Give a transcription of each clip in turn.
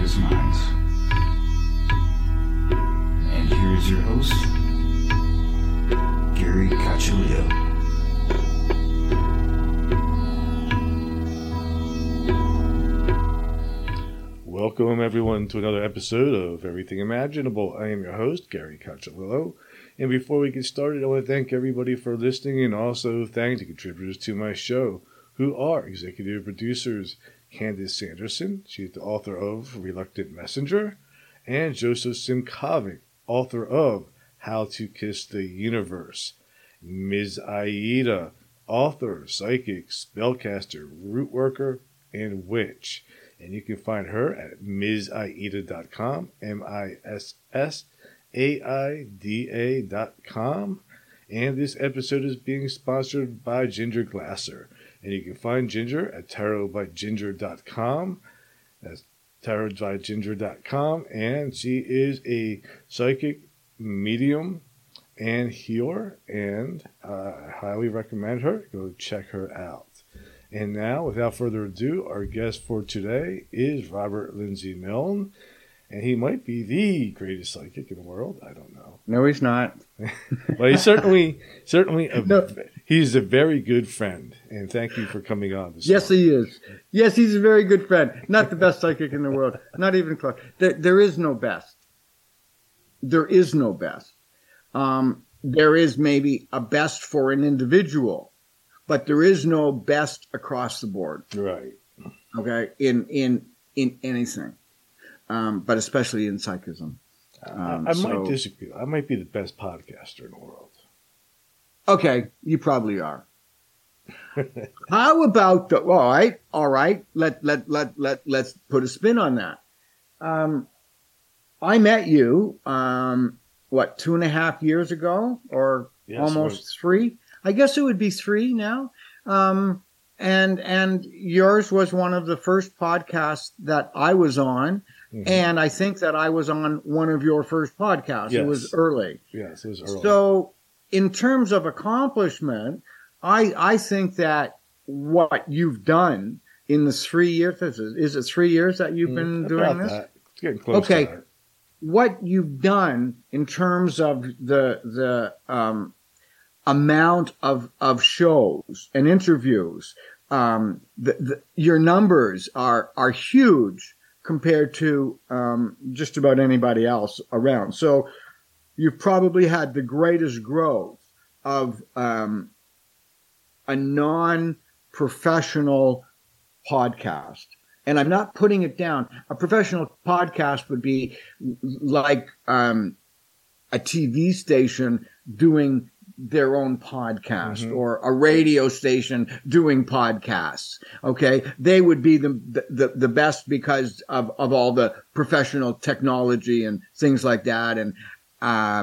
his minds. And here is your host, Gary Cacciolillo. Welcome, everyone, to another episode of Everything Imaginable. I am your host, Gary Cacciolillo. And before we get started, I want to thank everybody for listening and also thank the contributors to my show, who are executive producers Candace Sanderson, she's the author of Reluctant Messenger, and Joseph Simkovic, author of How to Kiss the Universe, Ms. Aida, author, psychic, spellcaster, root worker, and witch. And you can find her at MsAida.com, MsAida.com. And this episode is being sponsored by Ginger Glasser. And you can find Ginger at TarotByGinger.com. That's TarotByGinger.com. And she is a psychic, medium, and healer. And I highly recommend her. Go check her out. And now, without further ado, our guest for today is Robert Lindsay Milne, and he might be the greatest psychic in the world. I don't know. No, he's not. Well, he's certainly he's a very good friend, and thank you for coming on this Yes, morning. He is. Yes, he's a very good friend. Not the best psychic in the world. Not even close. There is no best. There is no best. There is maybe a best for an individual. But there is no best across the board, right? Okay, in anything, but especially in psychism. I might disagree. I might be the best podcaster in the world. Okay, you probably are. How about the? All right. Let's put a spin on that. I met you 2.5 years ago, or yes, almost 3. I guess it would be 3 now. And yours was one of the first podcasts that I was on. Mm-hmm. And I think that I was on one of your first podcasts. Yes. It was early. Yes, it was early. So in terms of accomplishment, I think that what you've done in the 3 years, is it 3 years that you've been doing this? That. It's getting close to that. What you've done in terms of the amount of shows and interviews, your numbers are huge compared to just about anybody else around. So you've probably had the greatest growth of a non-professional podcast. And I'm not putting it down. A professional podcast would be like a TV station doing their own podcast, mm-hmm. or a radio station doing podcasts. Okay. They would be the best because of all the professional technology and things like that and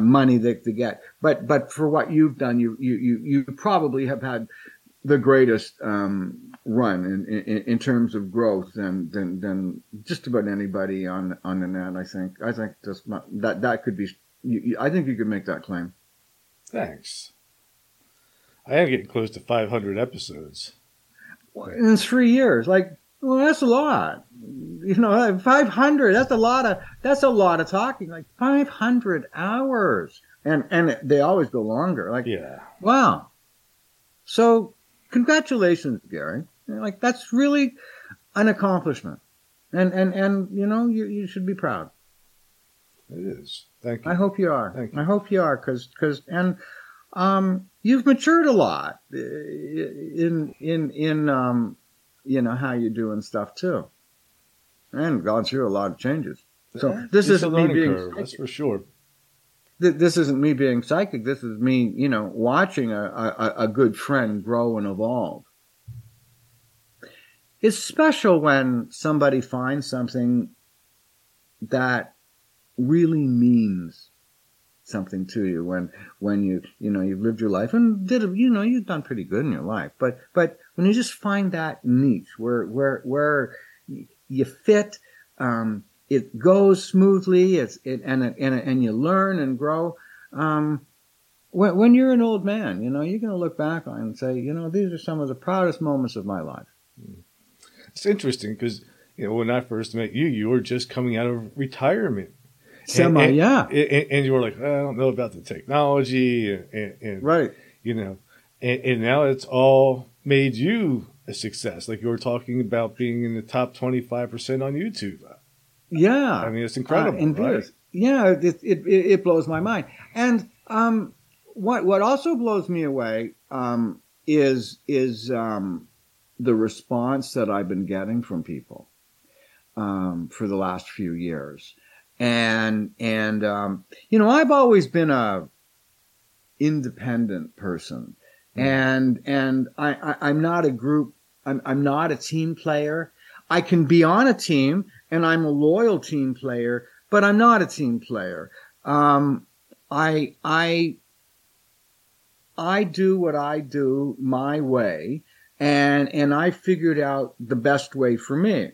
money that they get. But for what you've done, you probably have had the greatest run in terms of growth than just about anybody on the net. I think that could be, I think you could make that claim. Thanks. I am getting close to 500 episodes. In 3 years, that's a lot. 500. That's a lot of talking. 500 hours, and they always go longer. Yeah. Wow. So, congratulations, Gary. That's really an accomplishment, and you should be proud. It is. Thank you. I hope you are. Thank you. I hope you are, because you've matured a lot in how you do and stuff too, and gone through a lot of changes. So this isn't me being psychic. That's for sure. This isn't me being psychic. This is me, watching a good friend grow and evolve. It's special when somebody finds something that really means something to you when you you've lived your life and you've done pretty good in your life, but when you just find that niche where you fit, it goes smoothly, and you learn and grow. When you're an old man, you're going to look back on and say, these are some of the proudest moments of my life. It's interesting because you know, when I first met you, you were just coming out of retirement. And you were like, I don't know about the technology. Right. You know, and now it's all made you a success. Like you were talking about being in the top 25% on YouTube. Yeah. I mean, it's incredible. Right? Yeah, it blows my mind. And what also blows me away is the response that I've been getting from people for the last few years. And you know, I've always been a independent person, and I'm not a group. I'm not a team player. I can be on a team, and I'm a loyal team player, but I'm not a team player. I do what I do my way, and I figured out the best way for me.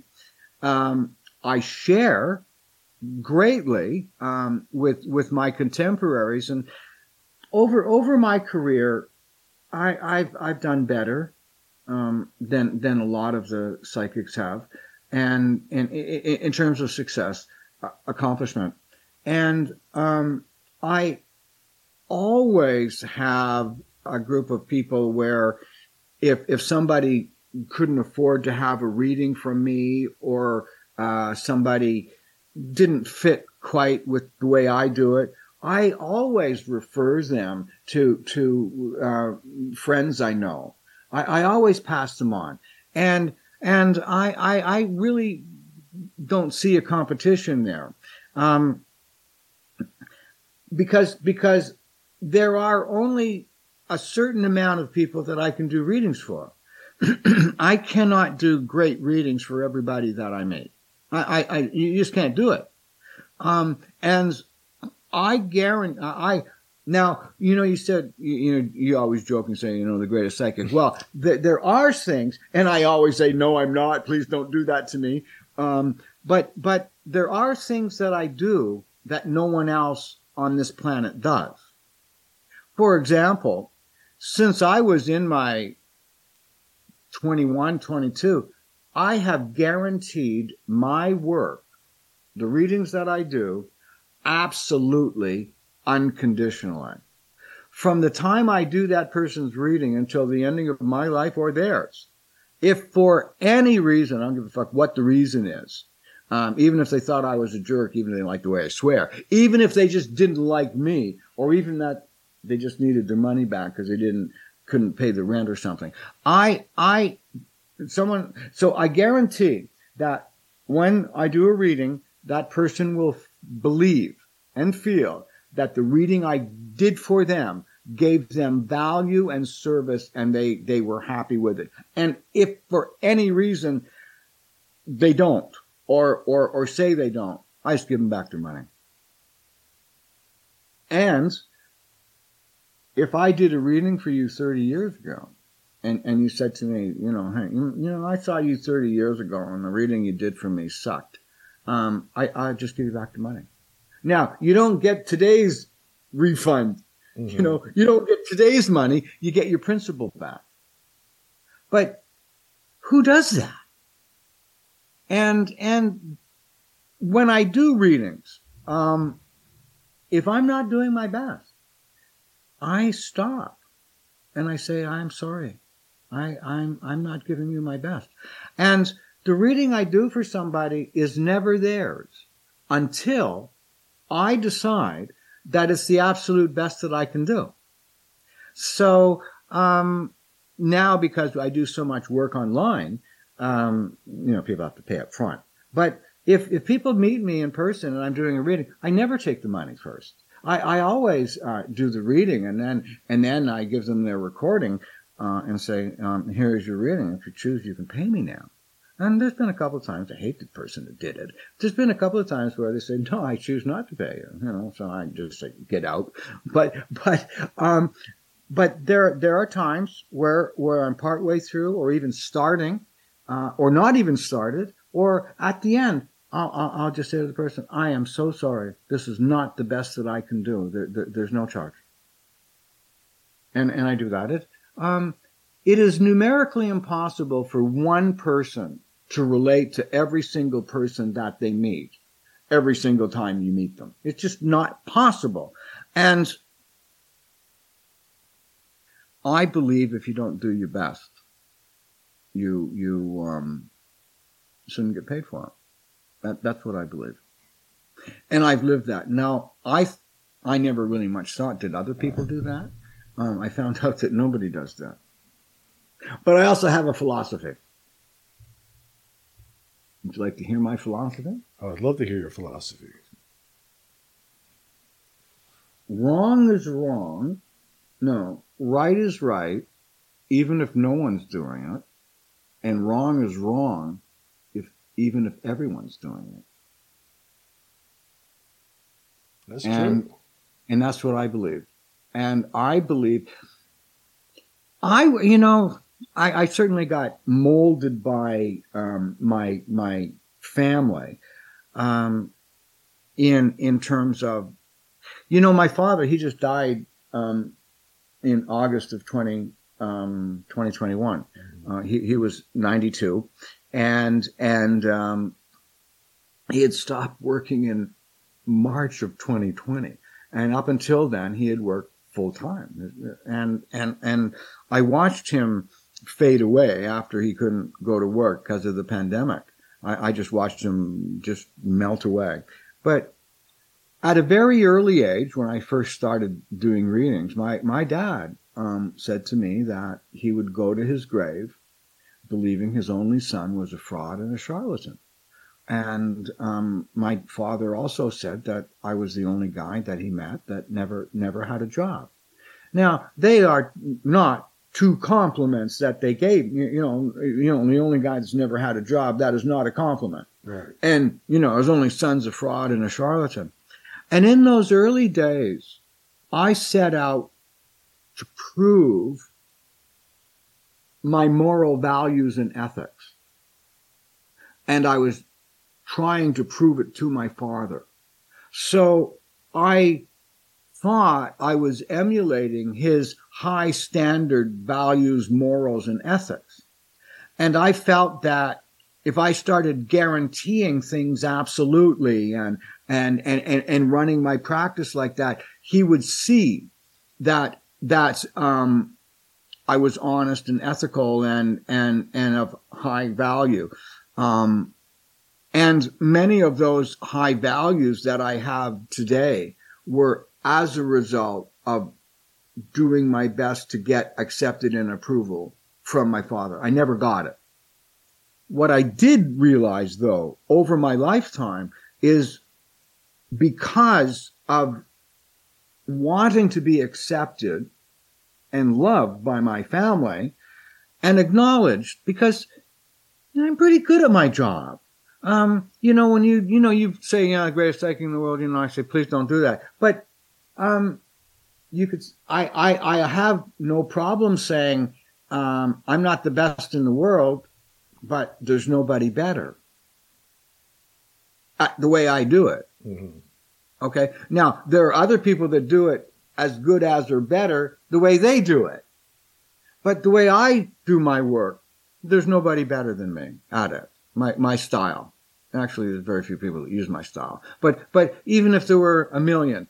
I share greatly with my contemporaries, and over my career, I've done better than a lot of the psychics have, and in terms of success, accomplishment, and I always have a group of people where if somebody couldn't afford to have a reading from me, or somebody didn't fit quite with the way I do it, I always refer them to friends I know. I always pass them on. And I really don't see a competition there. Because there are only a certain amount of people that I can do readings for. I cannot do great readings for everybody that I meet. You just can't do it. And I guarantee, now, you know, you said, you know, you always joke and say, you know, the greatest psychic. Well, there are things, and I always say, no, I'm not. Please don't do that to me. But there are things that I do that no one else on this planet does. For example, since I was in my 21, 22, I have guaranteed my work, the readings that I do, absolutely unconditionally. From the time I do that person's reading until the ending of my life or theirs. If for any reason, I don't give a fuck what the reason is, even if they thought I was a jerk, even if they didn't like the way I swear, even if they just didn't like me, or even that they just needed their money back because they couldn't pay the rent or something. So I guarantee that when I do a reading, that person will believe and feel that the reading I did for them gave them value and service, and they were happy with it. And if for any reason they don't, or say they don't, I just give them back their money. And if I did a reading for you 30 years ago, and you said to me, you know, hey, you know, I saw you 30 years ago and the reading you did for me sucked, I just give you back the money. Now, you don't get today's refund. Mm-hmm. You know, you don't get today's money. You get your principal back. But who does that? And when I do readings, if I'm not doing my best, I stop and I say, I'm sorry. I'm not giving you my best. And the reading I do for somebody is never theirs until I decide that it's the absolute best that I can do. So now, because I do so much work online, you know, people have to pay up front. But if people meet me in person and I'm doing a reading, I never take the money first. I always do the reading, and then I give them their recording and say, here's your reading. If you choose, you can pay me now. And there's been a couple of times, I hate the person that did it. There's been a couple of times where they said, no, I choose not to pay you. You know, so I just say, get out. But there are times where I'm partway through, or even starting, or not even started, or at the end, I'll just say to the person, I am so sorry. This is not the best that I can do. There's no charge. And I do that. It is numerically impossible for one person to relate to every single person that they meet, every single time you meet them. It's just not possible. And I believe if you don't do your best, you shouldn't get paid for it. That's what I believe. And I've lived that. Now, I never really much thought, did other people do that? I found out that nobody does that. But I also have a philosophy. Would you like to hear my philosophy? I would love to hear your philosophy. Wrong is wrong. No, right is right, even if no one's doing it. And wrong is wrong, even if everyone's doing it. That's true. And that's what I believe. And I believe, I certainly got molded by my family in terms of, my father, he just died in August of 2021. Mm-hmm. He was 92, and he had stopped working in March of 2020, and up until then he had worked full time, and I watched him fade away after he couldn't go to work because of the pandemic. I just watched him just melt away. But at a very early age, when I first started doing readings, my dad said to me that he would go to his grave believing his only son was a fraud and a charlatan. And my father also said that I was the only guy that he met that never had a job. Now, they are not two compliments that they gave. The only guy that's never had a job, that is not a compliment. Right. And, his only son's a fraud and a charlatan. And in those early days, I set out to prove my moral values and ethics. And I was trying to prove it to my father. So I thought I was emulating his high standard values, morals, and ethics. And I felt that if I started guaranteeing things absolutely and running my practice like that, he would see that I was honest and ethical and of high value. And many of those high values that I have today were as a result of doing my best to get accepted and approval from my father. I never got it. What I did realize, though, over my lifetime is because of wanting to be accepted and loved by my family and acknowledged, because I'm pretty good at my job. When you say, the greatest psychic in the world, I say, please don't do that. But, I have no problem saying, I'm not the best in the world, but there's nobody better at the way I do it. Mm-hmm. Okay. Now, there are other people that do it as good as or better the way they do it. But the way I do my work, there's nobody better than me at it. My style. Actually, there's very few people that use my style. But even if there were a million,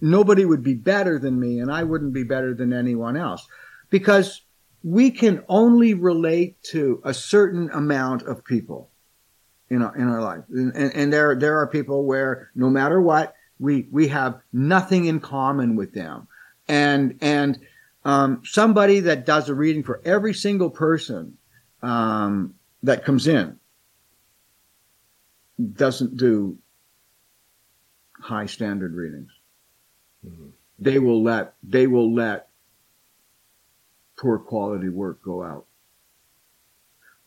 nobody would be better than me, and I wouldn't be better than anyone else. Because we can only relate to a certain amount of people in our life. And there are people where no matter what, we have nothing in common with them. And somebody that does a reading for every single person, that comes in doesn't do high standard readings. Mm-hmm. They will let poor quality work go out.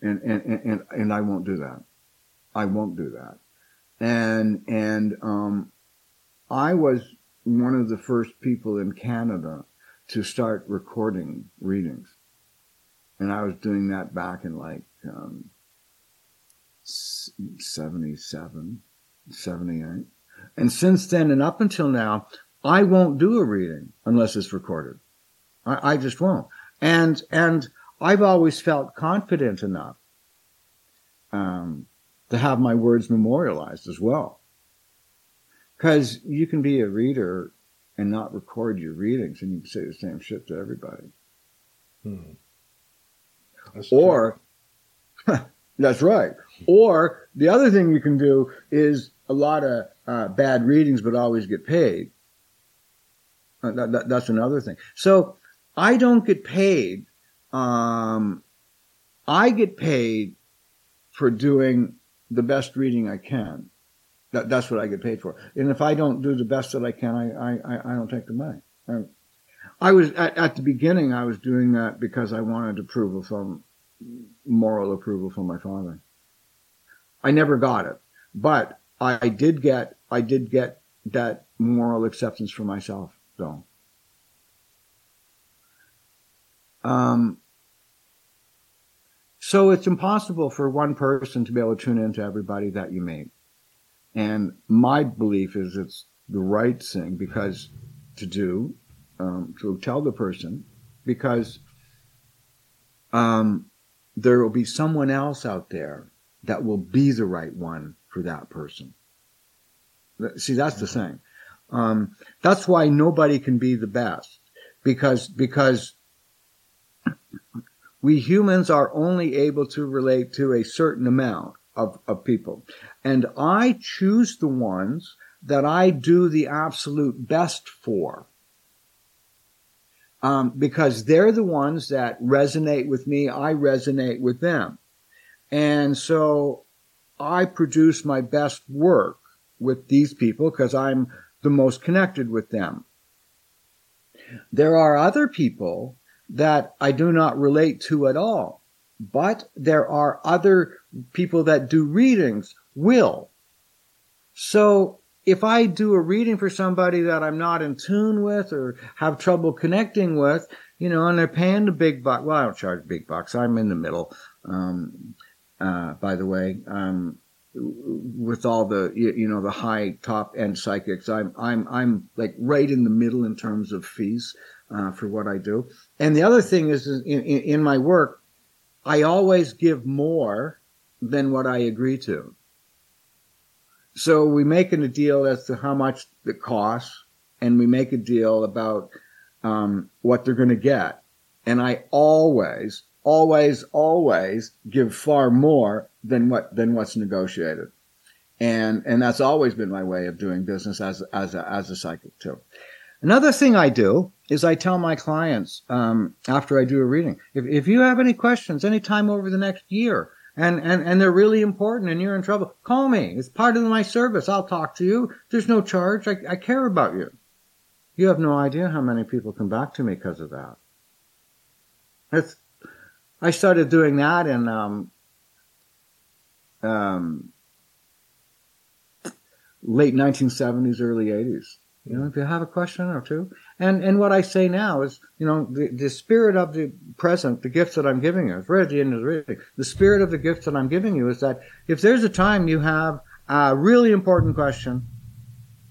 And I won't do that. And I was one of the first people in Canada to start recording readings. And I was doing that back in 77, 78. And since then and up until now, I won't do a reading unless it's recorded. I just won't. And I've always felt confident enough to have my words memorialized as well. Because you can be a reader and not record your readings, and you can say the same shit to everybody. That's right. Or the other thing you can do is a lot of bad readings, but always get paid. That's another thing. So I don't get paid. I get paid for doing the best reading I can. That's what I get paid for. And if I don't do the best that I can, I don't take the money. I was at the beginning, I was doing that because I wanted approval from moral approval from my father. I never got it, but I did get that moral acceptance for myself, though. So it's impossible for one person to be able to tune into everybody that you meet. And my belief is it's the right thing because to do, to tell the person, because there will be someone else out there that will be the right one for that person. See, that's the thing. That's why nobody can be the best, because we humans are only able to relate to a certain amount of people. And I choose the ones that I do the absolute best for. Because they're the ones that resonate with me. I resonate with them. And so I produce my best work with these people because I'm the most connected with them. There are other people that I do not relate to at all. But there are other people that do readings will. So if I do a reading for somebody that I'm not in tune with or have trouble connecting with, you know, and they're paying the big bucks. Well, I don't charge big bucks. I'm in the middle, by the way, with all the, you know, the high top end psychics. I'm like right in the middle in terms of fees, for what I do. And the other thing is in my work, I always give more than what I agree to. So we make a deal as to how much it costs, and we make a deal about what they're going to get. And I always, always, always give far more than what's negotiated. And that's always been my way of doing business as a psychic too. Another thing I do is I tell my clients after I do a reading, if you have any questions anytime over the next year and they're really important and you're in trouble, call me. It's part of my service. I'll talk to you. There's no charge. I care about you. You have no idea how many people come back to me because of that. I started doing that in late 1970s, early 80s. You know, if you have a question or two. And what I say now is, you know, the spirit of the present, the gifts that I'm giving you, it's right at the end of the reading. The spirit of the gifts that I'm giving you is that if there's a time you have a really important question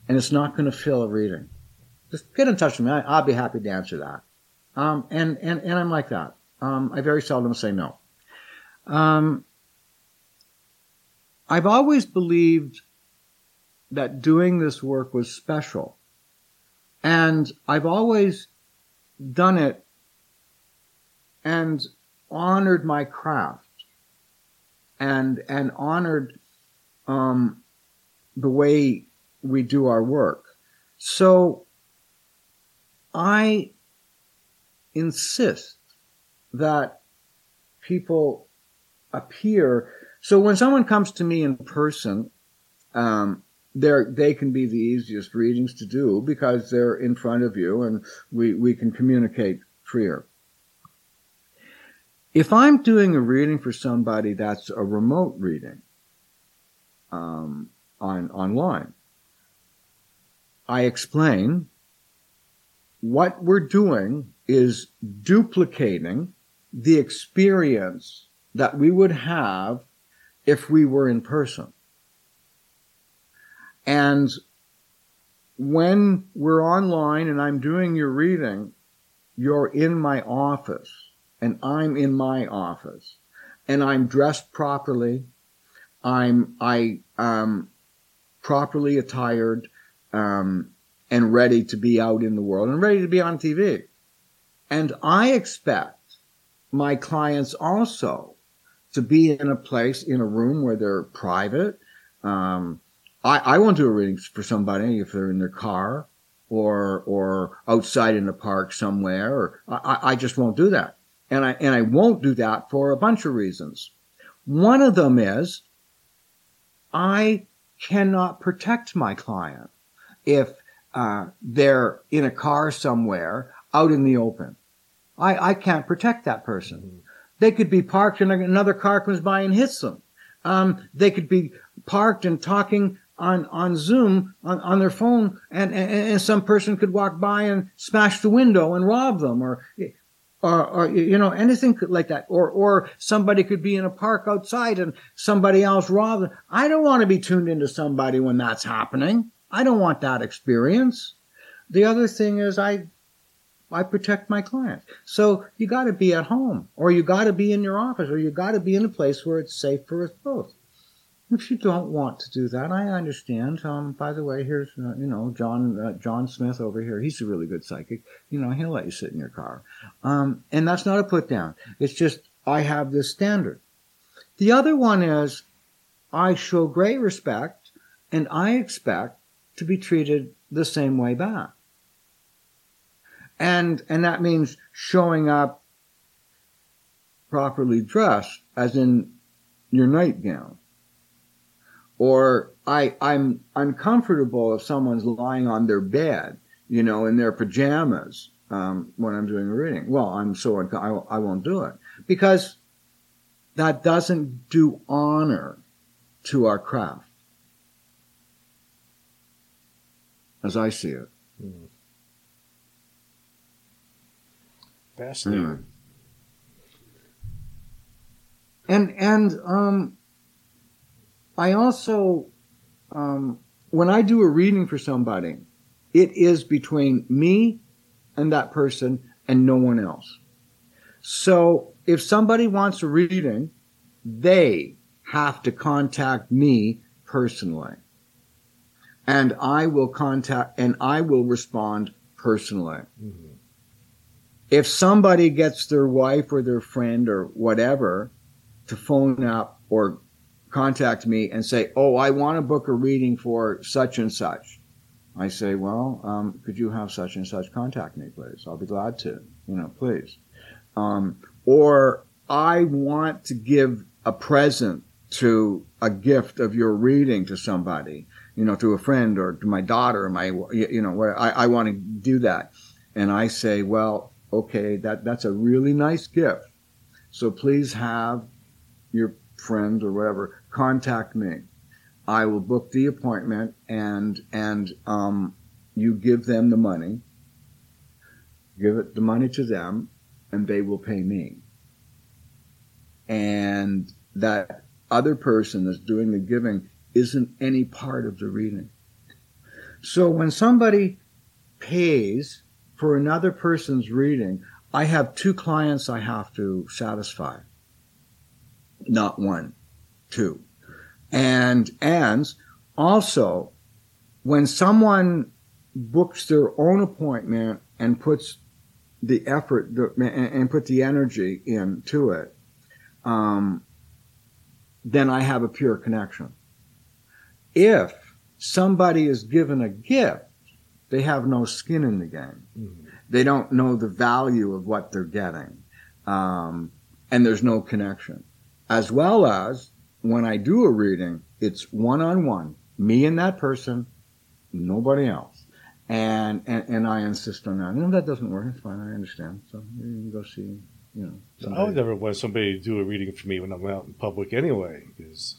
and it's not going to fill a reading, just get in touch with me. I'll be happy to answer that. And I'm like that. I very seldom say no. I've always believed that doing this work was special. And I've always done it and honored my craft and honored the way we do our work. So I insist that people appear. So when someone comes to me in person, they can be the easiest readings to do because they're in front of you and we can communicate freer. If I'm doing a reading for somebody that's a remote reading online, I explain what we're doing is duplicating the experience that we would have if we were in person. And when we're online and I'm doing your reading, you're in my office and I'm in my office and I'm dressed properly I am properly attired and ready to be out in the world and ready to be on TV. And I expect my clients also to be in a place, in a room where they're private. I won't do a reading for somebody if they're in their car or outside in the park somewhere. Or I just won't do that. And I won't do that for a bunch of reasons. One of them is I cannot protect my client if they're in a car somewhere out in the open. I can't protect that person. Mm-hmm. They could be parked and another car comes by and hits them. They could be parked and talking on Zoom on their phone, and some person could walk by and smash the window and rob them, or you know, anything like that. Or somebody could be in a park outside and somebody else rob them. I don't want to be tuned into somebody when that's happening. I don't want that experience. The other thing is I protect my client. So you got to be at home, or you got to be in your office, or you got to be in a place where it's safe for us both. If you don't want to do that, I understand. By the way, here's John Smith over here. He's a really good psychic. You know, he'll let you sit in your car, and that's not a put down. It's just I have this standard. The other one is I show great respect, and I expect to be treated the same way back. And that means showing up properly dressed, as in your nightgown. Or I'm uncomfortable if someone's lying on their bed, you know, in their pajamas when I'm doing a reading. Well, I'm so uncomfortable, I won't do it. Because that doesn't do honor to our craft, as I see it. Mm-hmm. Fascinating. And I also, when I do a reading for somebody, it is between me and that person and no one else. So if somebody wants a reading, they have to contact me personally. And I will contact, and I will respond personally. Mm-hmm. If somebody gets their wife or their friend or whatever to phone up or contact me and say, oh, I want to book a reading for such and such, I say, well, could you have such and such contact me, please? I'll be glad to, please. Or I want to give a present to a gift of your reading to somebody, to a friend or to my daughter, or I want to do that. And I say, well, okay, that's a really nice gift. So please have your friend or whatever contact me. I will book the appointment, and you give them the money. Give the money to them, and they will pay me. And that other person that's doing the giving isn't any part of the reading. So when somebody pays for another person's reading, I have two clients I have to satisfy. Not one, two. And also, when someone books their own appointment and puts the effort and put the energy into it, then I have a pure connection. If somebody is given a gift, they have no skin in the game. Mm-hmm. They don't know the value of what they're getting. And there's no connection. As well as when I do a reading, it's one-on-one, me and that person, nobody else. And I insist on that. And if that doesn't work, it's fine, I understand. So you can go see, somebody. I never want somebody to do a reading for me when I'm out in public anyway, because,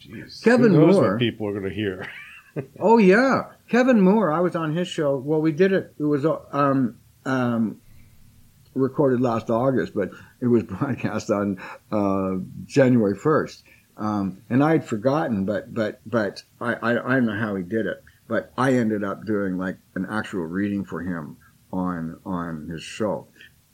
geez, Kevin Moore, who knows what people are going to hear. Oh, yeah. Kevin Moore, I was on his show. Well, we did it. It was recorded last August, but it was broadcast on January 1st. And I had forgotten, but I don't know how he did it. But I ended up doing like an actual reading for him on his show.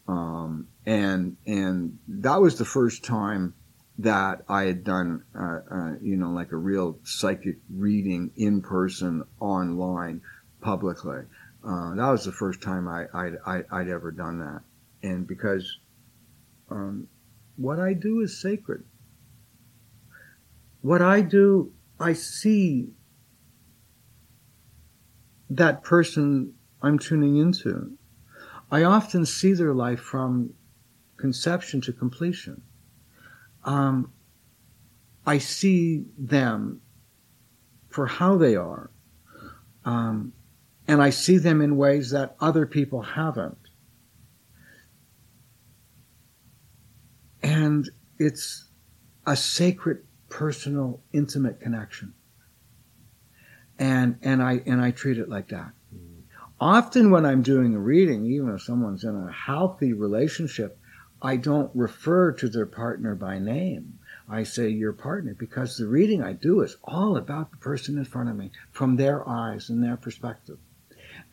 And that was the first time that I had done, like a real psychic reading in person, online, publicly. That was the first time I'd ever done that. And because what I do is sacred. What I do, I see that person I'm tuning into. I often see their life from conception to completion. I see them for how they are. And I see them in ways that other people haven't. And it's a sacred, personal, intimate connection. And I treat it like that. Mm-hmm. Often when I'm doing a reading, even if someone's in a healthy relationship, I don't refer to their partner by name. I say your partner, because the reading I do is all about the person in front of me, from their eyes and their perspective.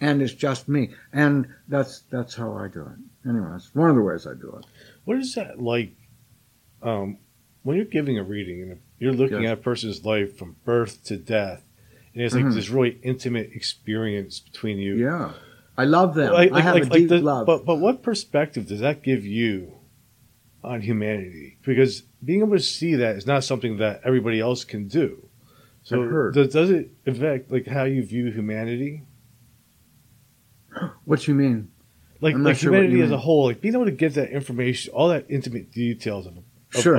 And it's just me. And that's how I do it. Anyway, it's one of the ways I do it. What is that like when you're giving a reading and you're looking at a person's life from birth to death, and it's like this really intimate experience between you? Yeah. I love them. I have a deep love. But what perspective does that give you on humanity? Because being able to see that is not something that everybody else can do. So does it affect how you view humanity? What do you mean? Humanity as a whole, being able to get that information, all that intimate details of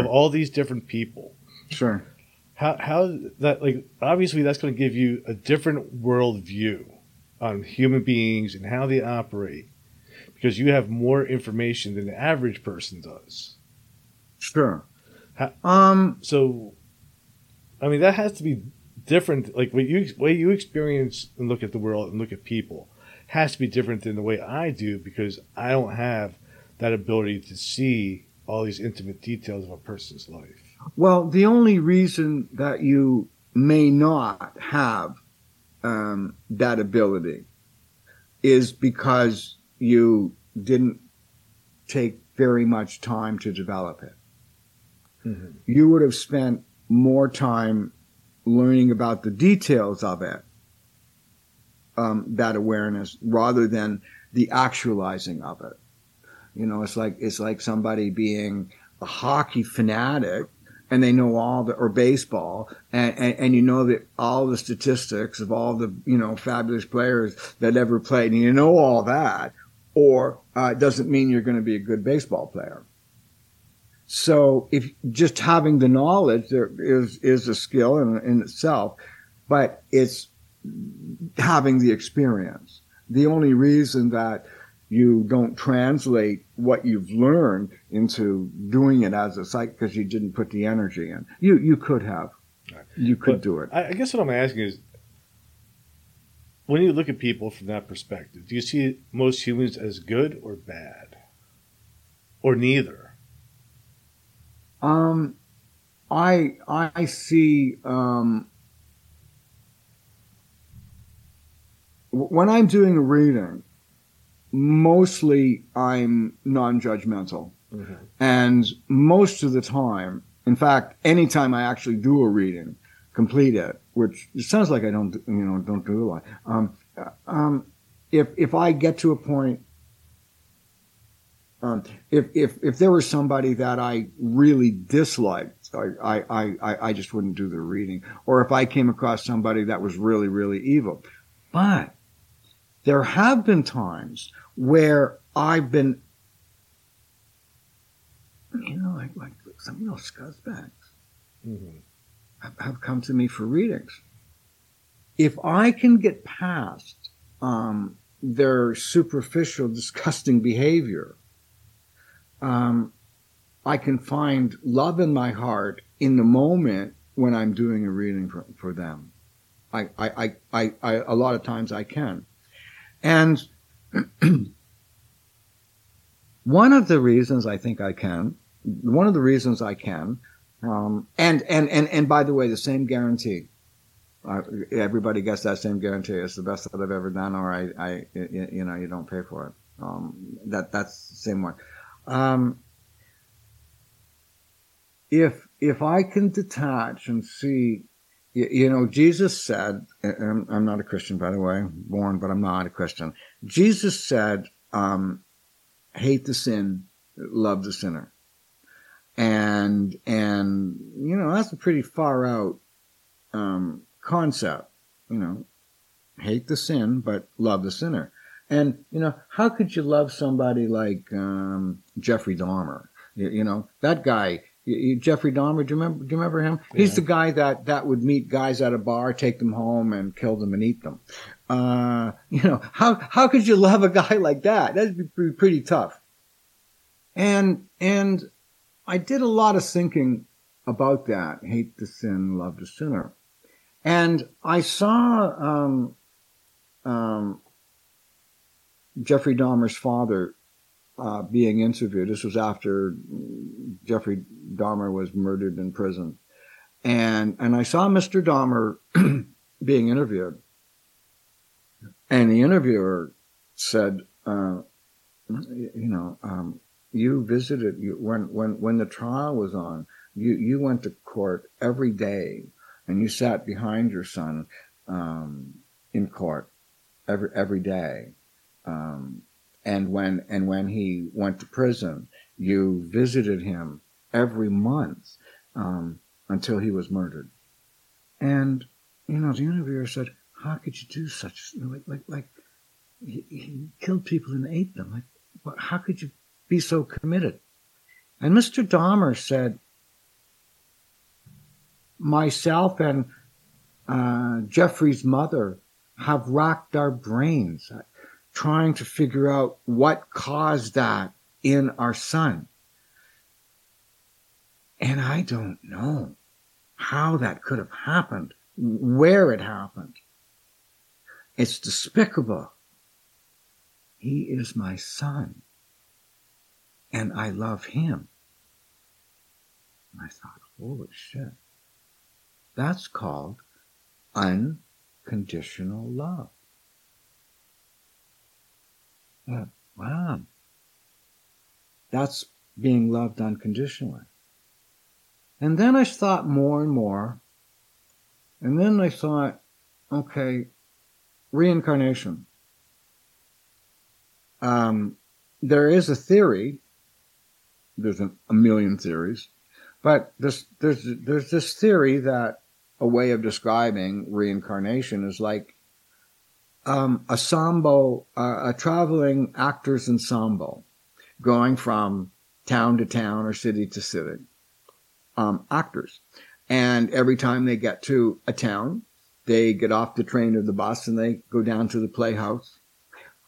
all these different people. Sure. How that obviously that's going to give you a different worldview on human beings and how they operate, because you have more information than the average person does. Sure. So, I mean, that has to be different. Way you experience and look at the world and look at people has to be different than the way I do, because I don't have that ability to see all these intimate details of a person's life. Well, the only reason that you may not have that ability is because you didn't take very much time to develop it. Mm-hmm. You would have spent more time learning about the details of it, that awareness, rather than the actualizing of it. You know, it's like somebody being a hockey fanatic, and they know all the, or baseball, and you know that all the statistics of all the, fabulous players that ever played, and you know all that, or it doesn't mean you're going to be a good baseball player. So if just having the knowledge there is a skill in itself, but it's having the experience. The only reason that you don't translate what you've learned into doing it as a psych, because you didn't put the energy in. You could have. Right. You could do it. I guess what I'm asking is, when you look at people from that perspective, do you see most humans as good or bad? Or neither? I see... when I'm doing a reading... mostly I'm non-judgmental. Mm-hmm. And most of the time, in fact, anytime I actually do a reading, complete it, which it sounds like I don't do a lot. If I get to a point, if there was somebody that I really disliked, I just wouldn't do the reading. Or if I came across somebody that was really, really evil. But there have been times where I've been, like some real scuzzbags have come to me for readings. If I can get past their superficial, disgusting behavior, I can find love in my heart in the moment when I'm doing a reading for them. I a lot of times I can. And one of the reasons I can, and by the way, the same guarantee, everybody gets that same guarantee. It's the best that I've ever done, or you don't pay for it. That's the same one. If if I can detach and see, you know, Jesus said, and I'm not a Christian, by the way, born, but I'm not a Christian. Jesus said, hate the sin, love the sinner. And, you know, that's a pretty far out, concept, you know, hate the sin, but love the sinner. And, you know, how could you love somebody like, Jeffrey Dahmer? You know, that guy, Jeffrey Dahmer, do you remember him? Yeah. He's the guy that would meet guys at a bar, take them home and kill them and eat them. You know, how could you love a guy like that? That'd be pretty tough. And I did a lot of thinking about that. Hate the sin, love the sinner. And I saw, Jeffrey Dahmer's father, being interviewed. This was after Jeffrey Dahmer was murdered in prison. And I saw Mr. Dahmer being interviewed. And the interviewer said, you visited, when the trial was on, you went to court every day and you sat behind your son, in court every day. And when he went to prison, you visited him every month, until he was murdered. And, you know, the interviewer said, how could you do such, like he killed people and ate them. Like, how could you be so committed? And Mr. Dahmer said, myself and Jeffrey's mother have racked our brains trying to figure out what caused that in our son. And I don't know how that could have happened, where it happened. It's despicable. He is my son. And I love him. And I thought, holy shit. That's called unconditional love. Yeah. Wow. That's being loved unconditionally. And then I thought more and more. And then I thought, okay, reincarnation. There is a theory. There's a million theories, but there's this theory that a way of describing reincarnation is like a traveling actor's ensemble going from town to town or city to city, actors. And every time they get to a town, they get off the train or the bus and they go down to the playhouse,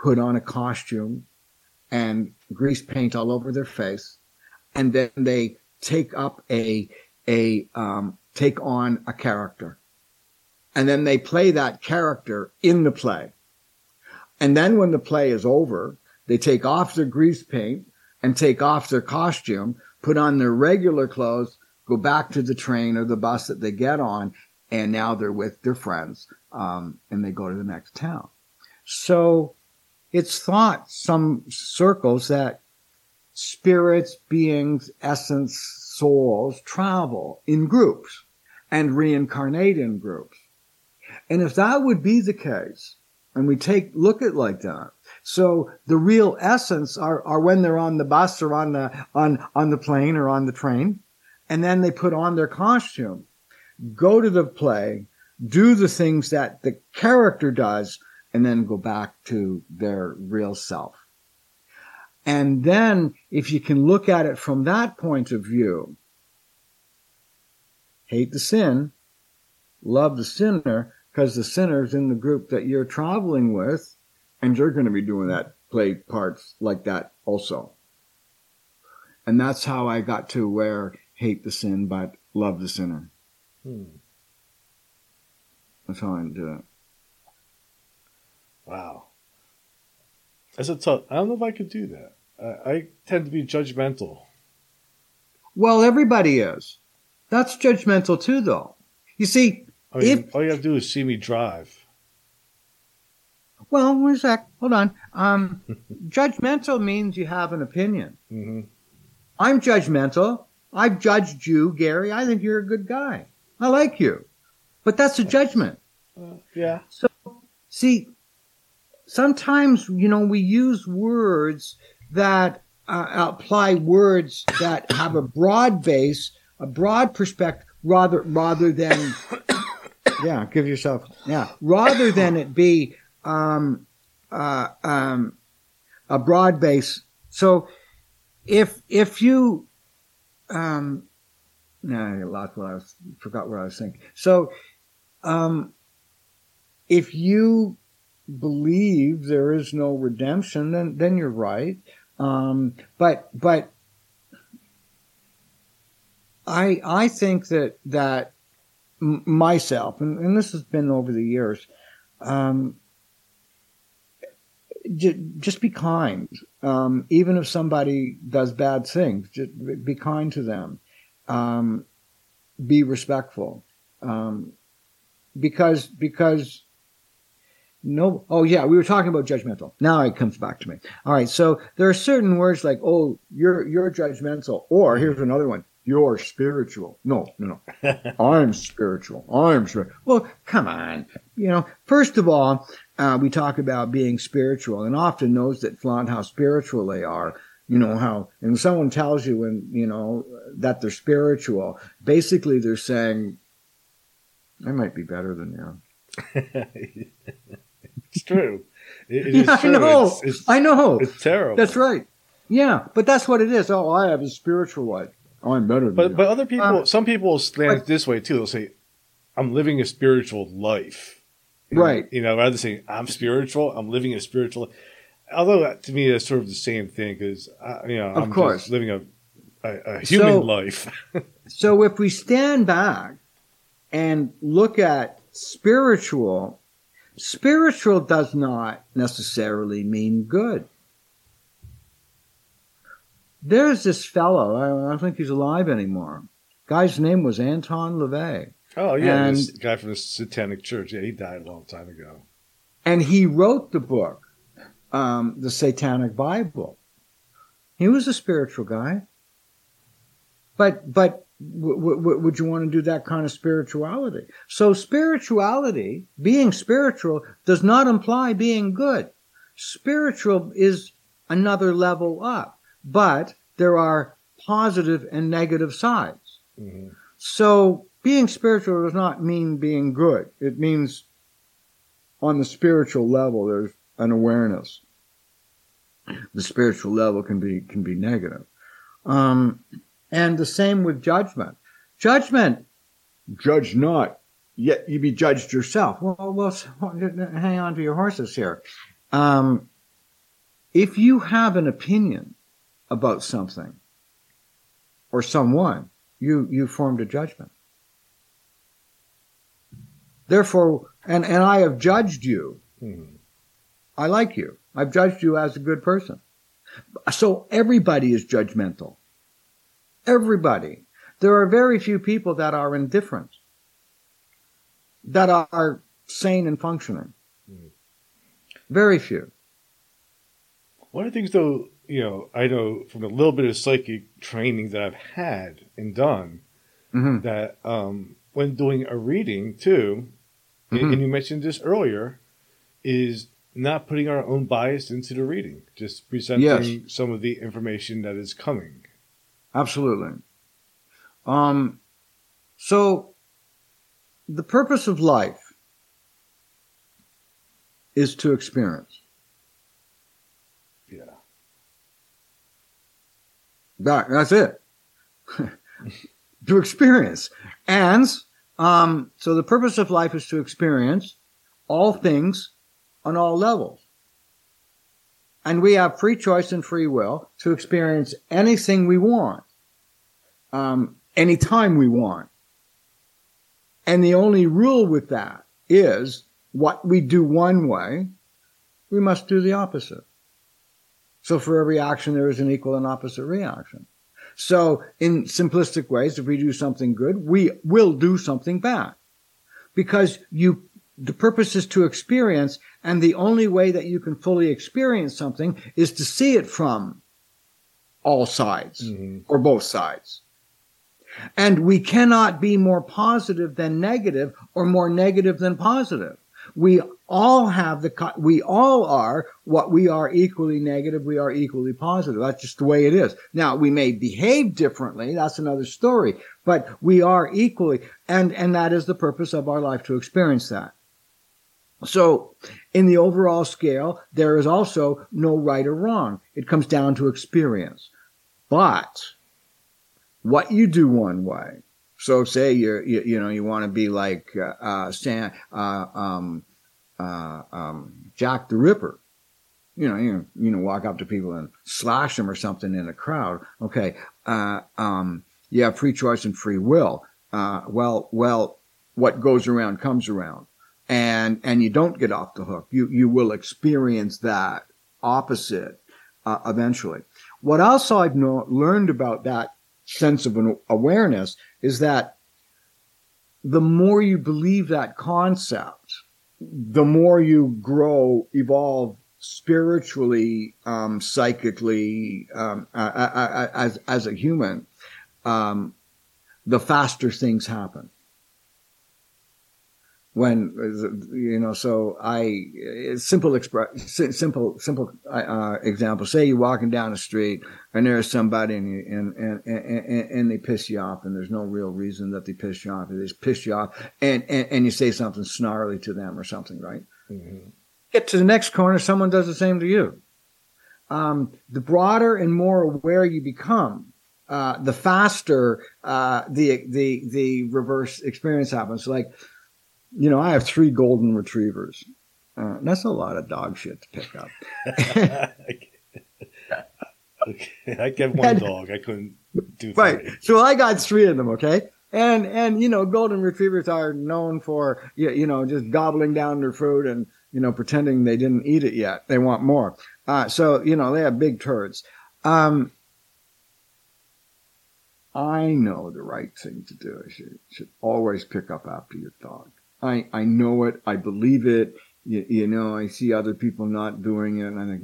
put on a costume and grease paint all over their face. And then they take on a character. And then they play that character in the play. And then when the play is over, they take off their grease paint and take off their costume, put on their regular clothes, go back to the train or the bus that they get on. And now they're with their friends. And they go to the next town. So it's thought some circles that spirits, beings, essence, souls travel in groups and reincarnate in groups. And if that would be the case, and we look at like that, so the real essence are when they're on the bus or on the plane or on the train, and then they put on their costume, go to the play, do the things that the character does, and then go back to their real self. And then, if you can look at it from that point of view, hate the sin, love the sinner, because the sinner's in the group that you're traveling with, and you're going to be doing that, play parts like that also. And that's how I got to where hate the sin, but love the sinner. That's how I do it. Wow. That's a tough. I don't know if I could do that. I tend to be judgmental. Well, everybody is. That's judgmental too, though. You see, I mean, all you have to do is see me drive. Well, wait a sec. Hold on. Judgmental means you have an opinion. Mm-hmm. I'm judgmental. I've judged you, Gary. I think you're a good guy. I like you. But that's a judgment. Yeah. So, see, sometimes, you know, we use words that apply words that have a broad base, a broad perspective, rather than, rather than it be a broad base. So if you, forgot what I was thinking. So, if you believe there is no redemption, then you're right. But I think that myself, and this has been over the years, just be kind. Even if somebody does bad things, just be kind to them. Be respectful. We were talking about judgmental. Now it comes back to me. All right. So there are certain words like, oh, you're judgmental, or here's another one. You're spiritual. No. I'm spiritual. Well, come on. You know, first of all, we talk about being spiritual, and often those that flaunt how spiritual they are, you know, how, and someone tells you, and you know, that they're spiritual, basically they're saying, I might be better than you. It's true. It is true. I know. I know. It's terrible. That's right. Yeah, but that's what it is. Oh, I have a spiritual life. I'm better than you. But other people, some people will stand this way too. They'll say, I'm living a spiritual life. Right. You know, rather than saying, I'm spiritual, I'm living a spiritual life. Although, that, to me, that's sort of the same thing because, you know, I'm just living a human life. So if we stand back and look at spiritual does not necessarily mean good. There's this fellow, I don't think he's alive anymore. Guy's name was Anton LaVey. Oh, yeah, this guy from the Satanic Church. Yeah, he died a long time ago. And he wrote the book, The Satanic Bible. He was a spiritual guy. But would you want to do that kind of spirituality? So spirituality, being spiritual, does not imply being good. Spiritual is another level up. But there are positive and negative sides. Mm-hmm. So being spiritual does not mean being good. It means on the spiritual level, there's an awareness. The spiritual level can be negative. And the same with judgment. Judgment, judge not, yet you be judged yourself. Well, hang on to your horses here. If you have an opinion about something or someone, you formed a judgment. Therefore, and I have judged you. Mm-hmm. I like you. I've judged you as a good person. So everybody is judgmental. Everybody. There are very few people that are indifferent, that are sane and functioning. Mm-hmm. Very few. One of the things, though, you know, I know from a little bit of psychic training that I've had and done, mm-hmm. that when doing a reading too, mm-hmm. and you mentioned this earlier, is not putting our own bias into the reading, just presenting some of the information that is coming. Absolutely. So the purpose of life is to experience. That's it. To experience. And so the purpose of life is to experience all things on all levels. And we have free choice and free will to experience anything we want, anytime we want. And the only rule with that is what we do one way, we must do the opposite. So for every action, there is an equal and opposite reaction. So in simplistic ways, if we do something good, we will do something bad. Because the purpose is to experience, and the only way that you can fully experience something is to see it from all sides, mm-hmm. or both sides. And we cannot be more positive than negative or more negative than positive. We all have we all are what we are, equally negative. We are equally positive. That's just the way it is. Now, we may behave differently. That's another story, but we are equally. And that is the purpose of our life, to experience that. So in the overall scale, there is also no right or wrong. It comes down to experience. But what you do one way. So say you want to be like Jack the Ripper. You know, walk up to people and slash them or something in a crowd. Okay, you have free choice and free will. Well, what goes around comes around, and you don't get off the hook. You will experience that opposite eventually. What else I've learned about that sense of an awareness is that the more you believe that concept, the more you grow, evolve spiritually, psychically, as a human, the faster things happen. Simple example. Say you're walking down the street and there's somebody and they piss you off, and there's no real reason that they piss you off. They just piss you off, and you say something snarly to them or something, right? Mm-hmm. Get to the next corner, someone does the same to you. The broader and more aware you become, the faster the reverse experience happens. Like, you know, I have 3 golden retrievers. That's a lot of dog shit to pick up. Okay. I get one dog. I couldn't do 3. Right. So I got 3 of them, okay? And you know, golden retrievers are known for, you know, just gobbling down their food and, you know, pretending they didn't eat it yet. They want more. So, you know, they have big turds. I know the right thing to do is you should always pick up after your dog. I know it. I believe it. You know, I see other people not doing it. And I think,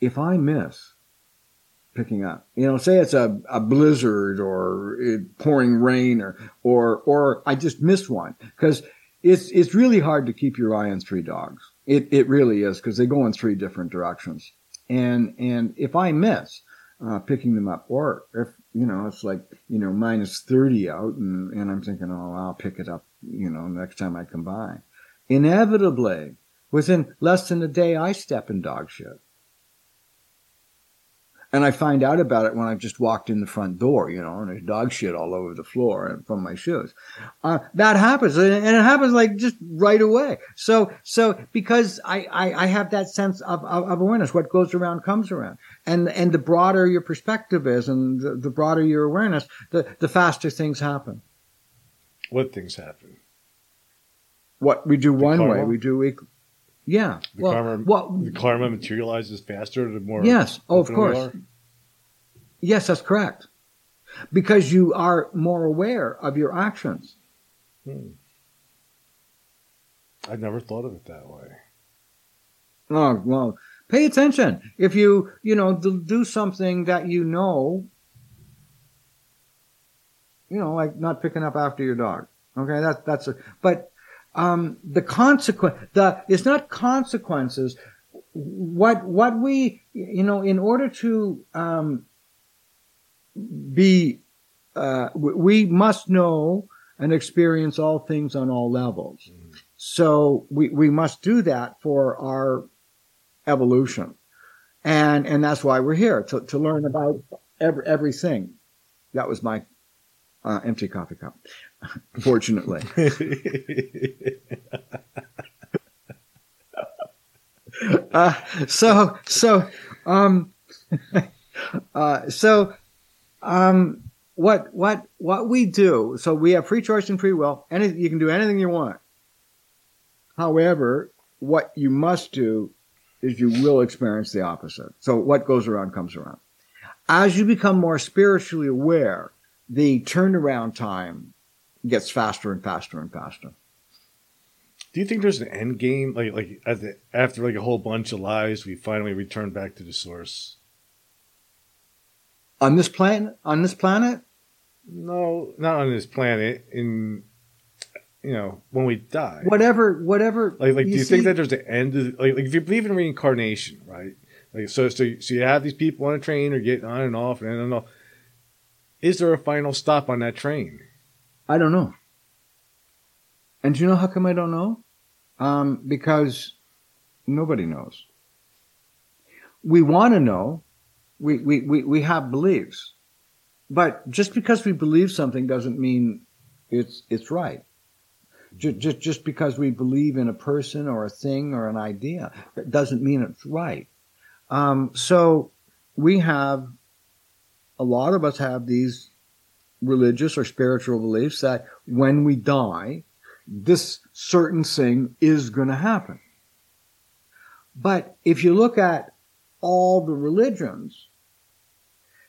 if I miss picking up, you know, say it's a blizzard or pouring rain or I just missed one, because it's really hard to keep your eye on 3 dogs. It really is, because they go in 3 different directions. And if I miss picking them up, or if, you know, it's like, you know, minus 30 out, and I'm thinking, oh, I'll pick it up, you know, next time I come by. Inevitably, within less than a day, I step in dog shit. And I find out about it when I've just walked in the front door, you know, and there's dog shit all over the floor and from my shoes. That happens, and it happens like just right away. So because I have that sense of awareness, what goes around comes around, and the broader your perspective is, and the broader your awareness, the faster things happen. What things happen? What we do the one karma way, we do equal. Yeah. The karma materializes faster, the more. Yes. Oh, of course. Yes, that's correct. Because you are more aware of your actions. I've never thought of it that way. Oh, well, pay attention. If you do something that you know, like not picking up after your dog. Okay. The consequence, it's not consequences. What we, you know, in order to, we must know and experience all things on all levels. Mm-hmm. So we must do that for our evolution. And that's why we're here, to learn about everything. That was my, empty coffee cup. Fortunately. What we do, so we have free choice and free will. You can do anything you want. However, what you must do is you will experience the opposite. So what goes around comes around. As you become more spiritually aware, the turnaround time gets faster and faster and faster. Do you think there's an end game? Like after like a whole bunch of lives, we finally return back to the source. On this planet? On this planet? No, not on this planet. In, you know, when we die. Whatever. Like do you think that there's an end? Like, if you believe in reincarnation, right? Like, so you have these people on a train, or getting on and off, and I don't know. Is there a final stop on that train? I don't know. And do you know how come I don't know? Because nobody knows. We want to know. We have beliefs. But just because we believe something doesn't mean it's right. Just because we believe in a person or a thing or an idea, that doesn't mean it's right. So we have, a lot of us have these religious or spiritual beliefs that when we die, this certain thing is going to happen. But if you look at all the religions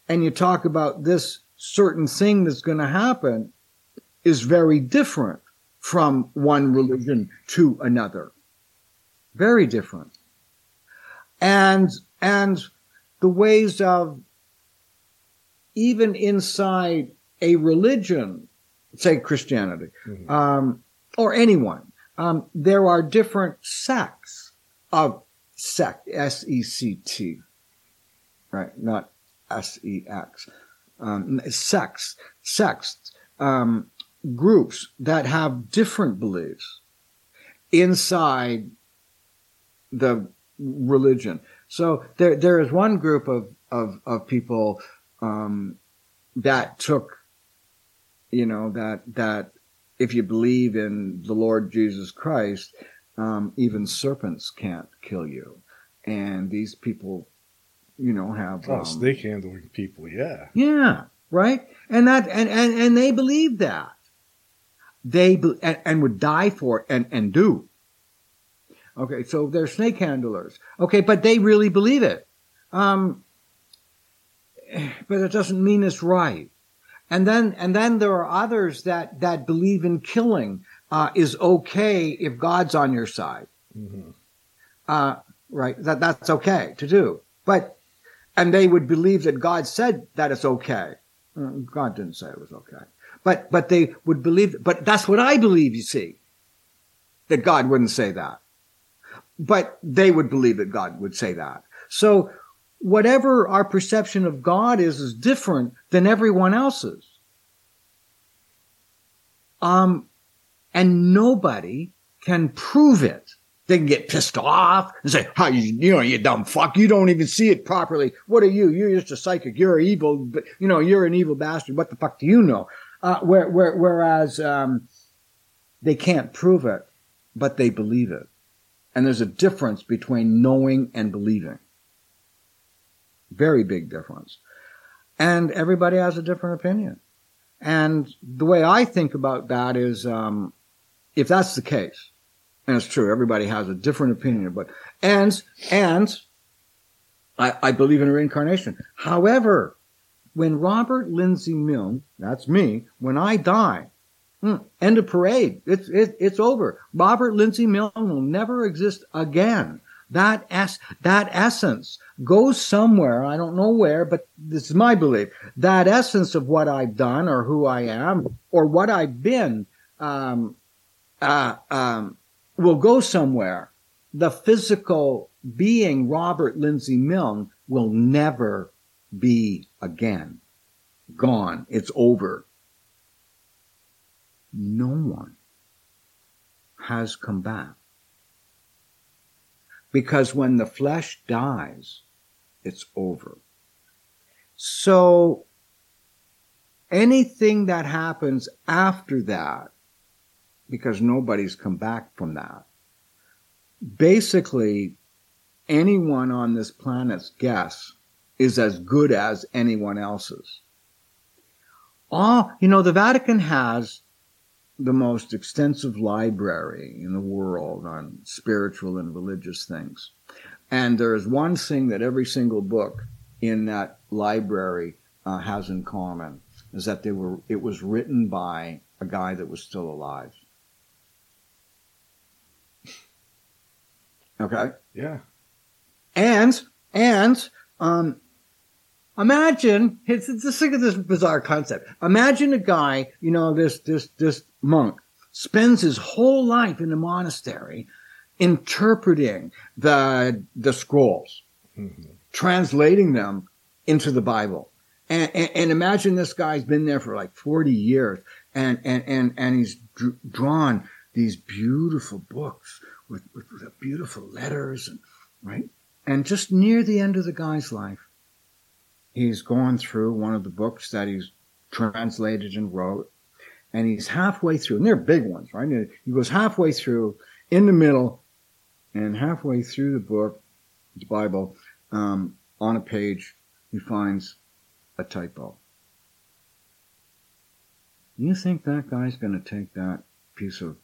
and you talk about this certain thing that's going to happen is very different from one religion to another. Very different. And the ways of, even inside a religion, say Christianity, mm-hmm. Or anyone, there are different sects of sect, S-E-C-T, right? Not S-E-X. Sects, groups that have different beliefs inside the religion. So there is one group of people that took, you know, that if you believe in the Lord Jesus Christ, even serpents can't kill you. And these people, you know, have snake handling people, yeah. Yeah, right? And that and they believe that. They and would die for it and do. Okay, so they're snake handlers. Okay, but they really believe it. But it doesn't mean it's right. And then there are others that believe in killing is okay if God's on your side. Mm-hmm. Right, that's okay to do. But and they would believe that God said that it's okay. God didn't say it was okay. But they would believe, but that's what I believe, you see, that God wouldn't say that. But they would believe that God would say that. So whatever our perception of God is different than everyone else's. And nobody can prove it. They can get pissed off and say, "How you dumb fuck, you don't even see it properly. What are you? You're just a psychic. You're evil, but you know, you're an evil bastard. What the fuck do you know?" Whereas they can't prove it, but they believe it. And there's a difference between knowing and believing. Very big difference. And everybody has a different opinion. And the way I think about that is, if that's the case, and it's true, everybody has a different opinion, but, and I believe in reincarnation. However, when Robert Lindsay Milne, that's me, when I die, end of parade, it's over. Robert Lindsay Milne will never exist again. That essence goes somewhere, I don't know where, but this is my belief. That essence of what I've done or who I am or what I've been will go somewhere. The physical being Robert Lindsay Milne will never be again. Gone. It's over. No one has come back. Because when the flesh dies, it's over. So anything that happens after that, because nobody's come back from that, basically anyone on this planet's guess is as good as anyone else's. The Vatican has the most extensive library in the world on spiritual and religious things. And there is one thing that every single book in that library has in common, is that it was written by a guy that was still alive. Okay? Yeah. And Imagine, just think of this bizarre concept. Imagine a guy, you know, this monk spends his whole life in a monastery interpreting the scrolls, mm-hmm. translating them into the Bible. And imagine this guy's been there for like 40 years and he's drawn these beautiful books with beautiful letters, and, right? And just near the end of the guy's life, he's going through one of the books that he's translated and wrote, and he's halfway through, and they're big ones, right? He goes halfway through, in the middle, and halfway through the book, the Bible, on a page, he finds a typo. You think that guy's going to take that piece of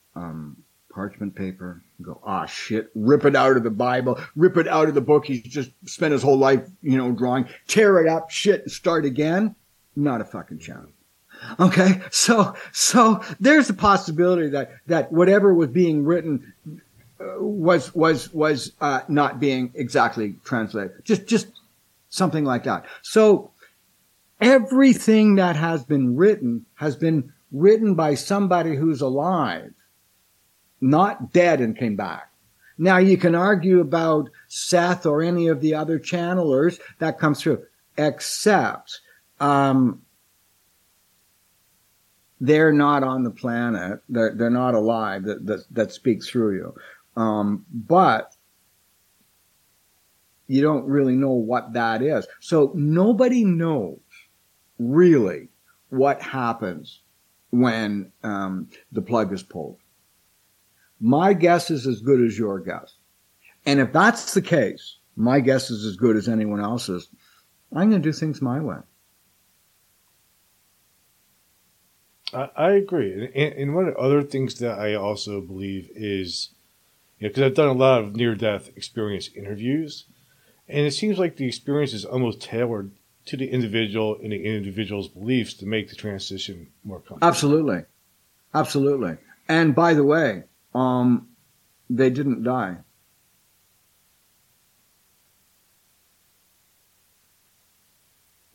parchment paper and go, ah, shit, rip it out of the Bible, rip it out of the book he's just spent his whole life, you know, drawing, tear it up, shit, start again? Not a fucking chance. Okay, so there's the possibility that whatever was being written was not being exactly translated. Just something like that. So everything that has been written by somebody who's alive, not dead and came back. Now you can argue about Seth or any of the other channelers that comes through, except they're not on the planet. They're not alive that speaks through you. But you don't really know what that is. So nobody knows really what happens when the plug is pulled. My guess is as good as your guess. And if that's the case, my guess is as good as anyone else's. I'm going to do things my way. I agree. And one of the other things that I also believe is, you know, because I've done a lot of near-death experience interviews, and it seems like the experience is almost tailored to the individual and the individual's beliefs to make the transition more comfortable. Absolutely. Absolutely. And by the way, they didn't die.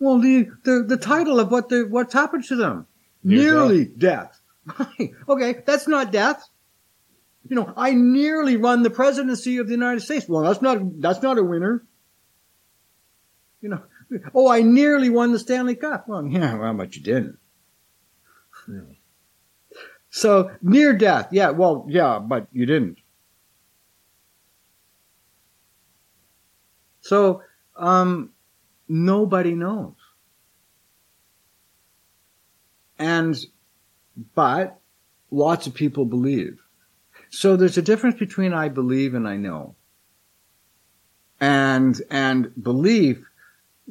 Well, the title of what's happened to them. Nearly death. Okay, that's not death. You know, I nearly run the presidency of the United States. Well, that's not a winner. You know, oh, I nearly won the Stanley Cup. Well, yeah, well, but you didn't. Yeah. So near death, yeah. Well, yeah, but you didn't. So nobody knows. But lots of people believe. So there's a difference between I believe and I know. And belief,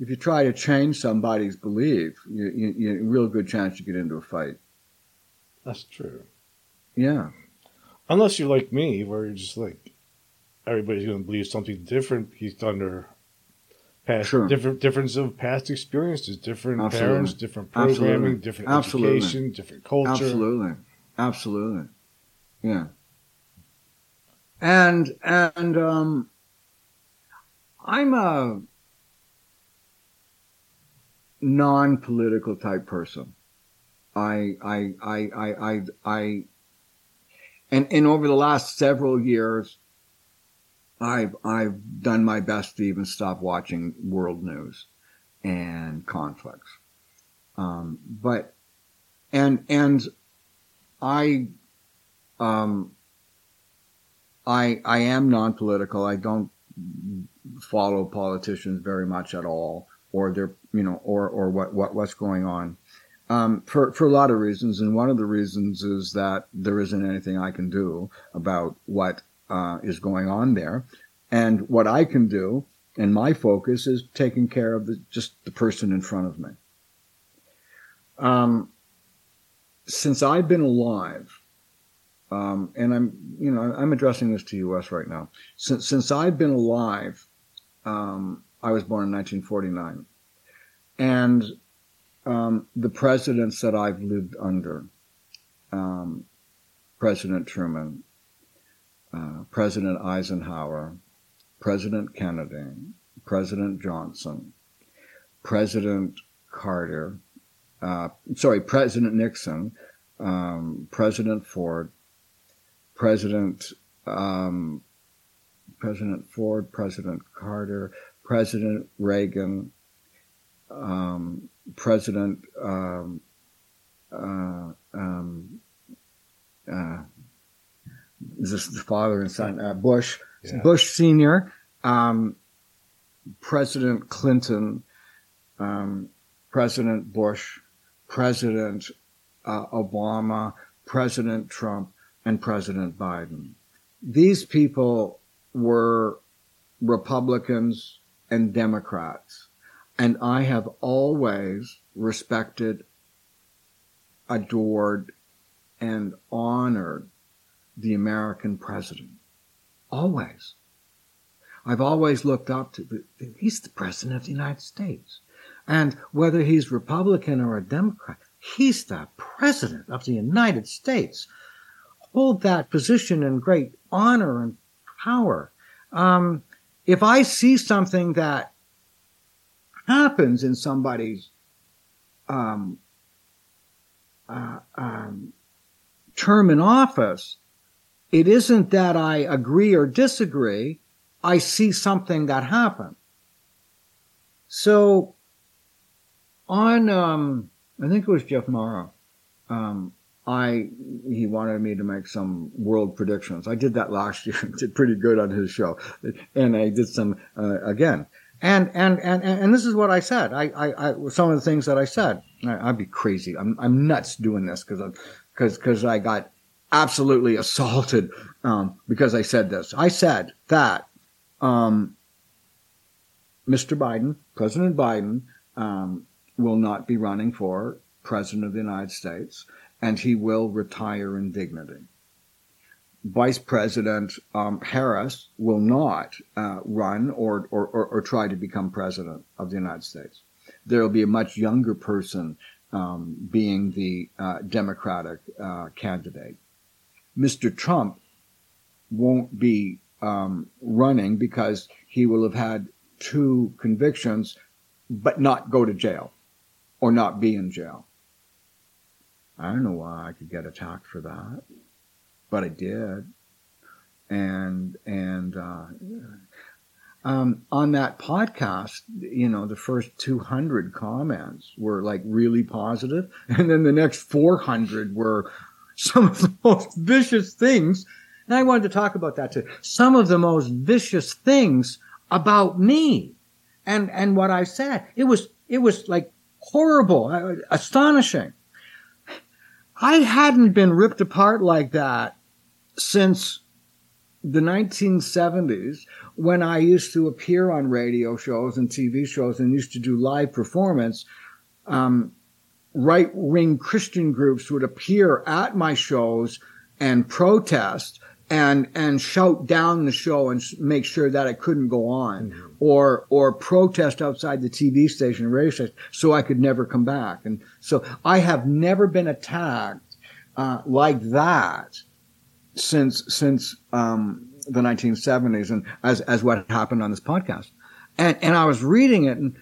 if you try to change somebody's belief, you have a real good chance to get into a fight. That's true. Yeah. Unless you're like me, where you're just like, everybody's going to believe something different based on their past, sure. Difference of past experiences, different Absolutely. Parents, different programming, Absolutely. Different Absolutely. Education, different culture. Absolutely. Absolutely. Yeah. And I'm a non-political type person. And over the last several years, I've done my best to even stop watching world news and conflicts. I am non-political. I don't follow politicians very much at all, or their, you know, or what's going on. For a lot of reasons. And one of the reasons is that there isn't anything I can do about what is going on there, and what I can do, and my focus is taking care of just the person in front of me. Since I've been alive, and I'm addressing this to U.S. right now. Since I've been alive, I was born in 1949, and the presidents that I've lived under, President Truman, President Eisenhower, President Kennedy, President Johnson, President Nixon, President Ford, President Carter, President Reagan, the father and son, Bush, yeah. Bush Sr., President Clinton, President Bush, President Obama, President Trump, and President Biden. These people were Republicans and Democrats, and I have always respected, adored, and honored the American president. Always. I've always looked up to, he's the president of the United States. And whether he's Republican or a Democrat, he's the president of the United States. Hold that position in great honor and power. If I see something that happens in somebody's term in office, it isn't that I agree or disagree. I see something that happened. So on, I think it was Jeff Morrow, he wanted me to make some world predictions. I did that last year and did pretty good on his show. And I did some, again. And this is what I said. I some of the things that I said, I'd be crazy. I'm nuts doing this because I got absolutely assaulted, because I said this. I said that, Mr. Biden, President Biden, will not be running for president of the United States. And he will retire in dignity. Vice President Harris will not run or try to become president of the United States. There will be a much younger person being the Democratic candidate. Mr. Trump won't be running because he will have had 2 convictions, but not go to jail or not be in jail. I don't know why I could get attacked for that, but I did. And on that podcast, you know, the first 200 comments were like really positive. And then the next 400 were some of the most vicious things. And I wanted to talk about that too. Some of the most vicious things about me and what I said. It was like horrible, astonishing. I hadn't been ripped apart like that since the 1970s, when I used to appear on radio shows and TV shows and used to do live performance. Right-wing Christian groups would appear at my shows and protest and shout down the show and make sure that it couldn't go on, mm-hmm. or protest outside the TV station, radio station, so I could never come back. And so I have never been attacked like that since the 1970s, and as what happened on this podcast. And I was reading it and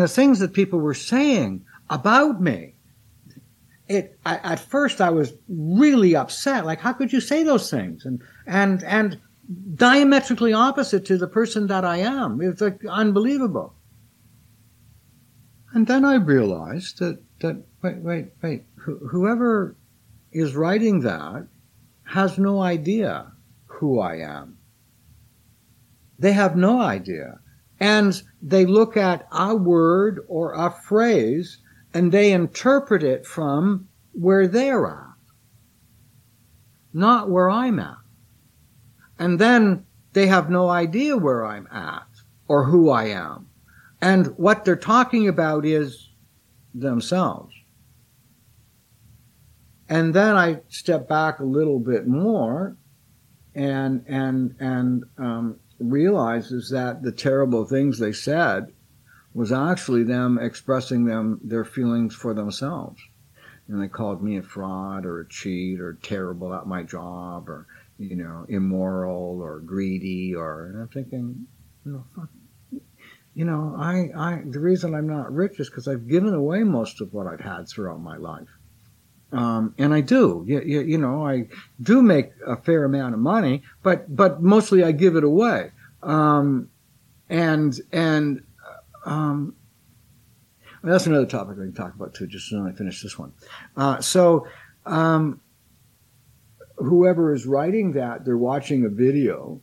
the things that people were saying about me. At first I was really upset. Like, how could you say those things? And diametrically opposite to the person that I am. It's like unbelievable. And then I realized that wait, whoever is writing that has no idea who I am. They have no idea. And they look at a word or a phrase and they interpret it from where they're at, not where I'm at. And then they have no idea where I'm at or who I am. And what they're talking about is themselves. And then I step back a little bit more and realizes that the terrible things they said was actually them expressing their feelings for themselves. And they called me a fraud or a cheat or terrible at my job or, you know, immoral or greedy, or, and I'm thinking, you know, fuck, you know, the reason I'm not rich is because I've given away most of what I've had throughout my life. And I do, you know, I do make a fair amount of money, but mostly I give it away. That's another topic we can talk about too, just when I finish this one. Whoever is writing that, they're watching a video,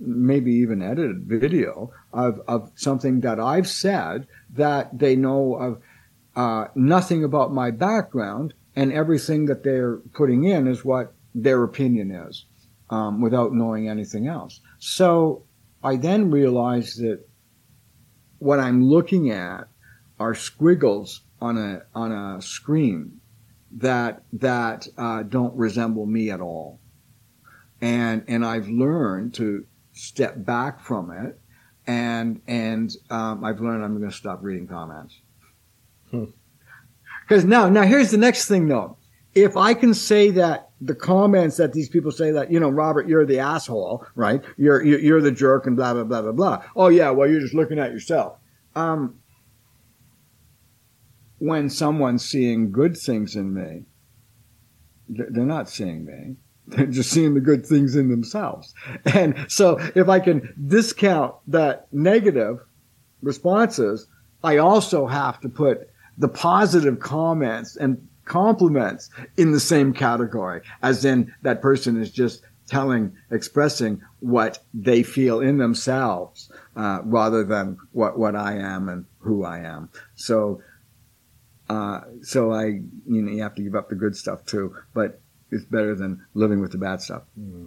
maybe even edited video of something that I've said that they know of, nothing about my background, and everything that they're putting in is what their opinion is, without knowing anything else. So I then realized that what I'm looking at are squiggles on a screen that don't resemble me at all. And I've learned to step back from it, and I've learned I'm going to stop reading comments. Because now here's the next thing though. If I can say that the comments that these people say that, you know, Robert, you're the asshole, right? You're the jerk and blah, blah, blah, blah, blah. Oh yeah. Well, you're just looking at yourself. When someone's seeing good things in me, they're not seeing me. They're just seeing the good things in themselves. And so if I can discount that negative responses, I also have to put the positive comments and compliments in the same category, as in that person is just expressing what they feel in themselves, rather than what I am and who I am. So I, you know, you have to give up the good stuff too, but it's better than living with the bad stuff. Mm-hmm.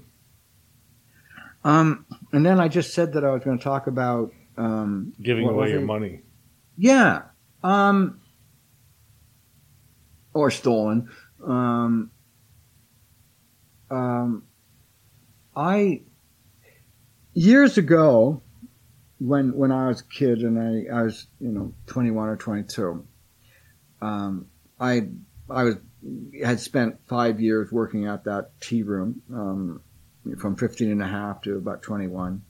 And then I just said that I was going to talk about, giving away your money. Yeah. Or stolen. Years ago, when I was a kid and I was, you know, 21 or 22, I had spent 5 years working at that tea room, from 15 and a half to about 21.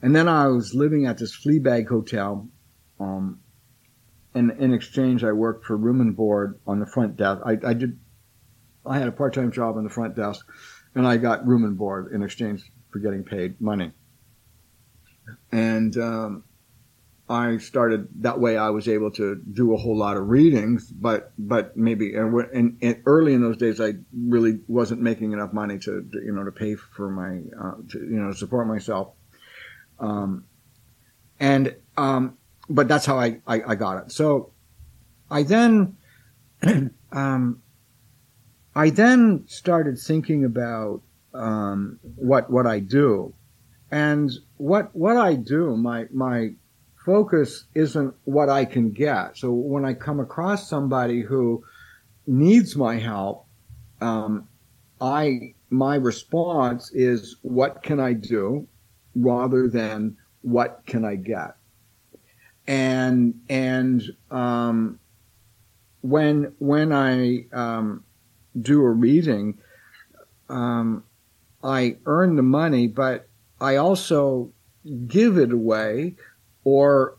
And then I was living at this flea bag hotel, and in exchange, I worked for room and board on the front desk. I had a part-time job on the front desk, and I got room and board in exchange for getting paid money. And I started that way. I was able to do a whole lot of readings, but maybe and early in those days, I really wasn't making enough money to you know, to pay for my to support myself, But that's how I got it. So I then, I then started thinking about, what I do, and what I do, my focus isn't what I can get. So when I come across somebody who needs my help, my response is, what can I do rather than what can I get? And when I, do a reading, I earn the money, but I also give it away or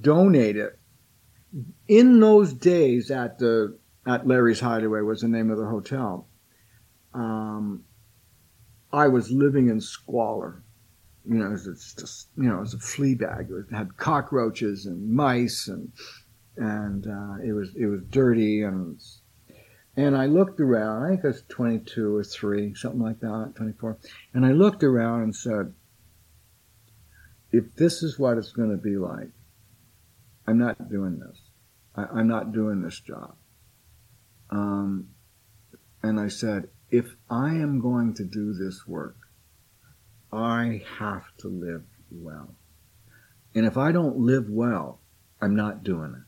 donate it. In those days at Larry's Hideaway was the name of the hotel. I was living in squalor. You know, it's just, you know, it was a flea bag. It had cockroaches and mice and it was dirty. And I looked around, I think I was 22 or 3, something like that, 24. And I looked around and said, if this is what it's going to be like, I'm not doing this. I'm not doing this job. And I said, if I am going to do this work, I have to live well. And if I don't live well, I'm not doing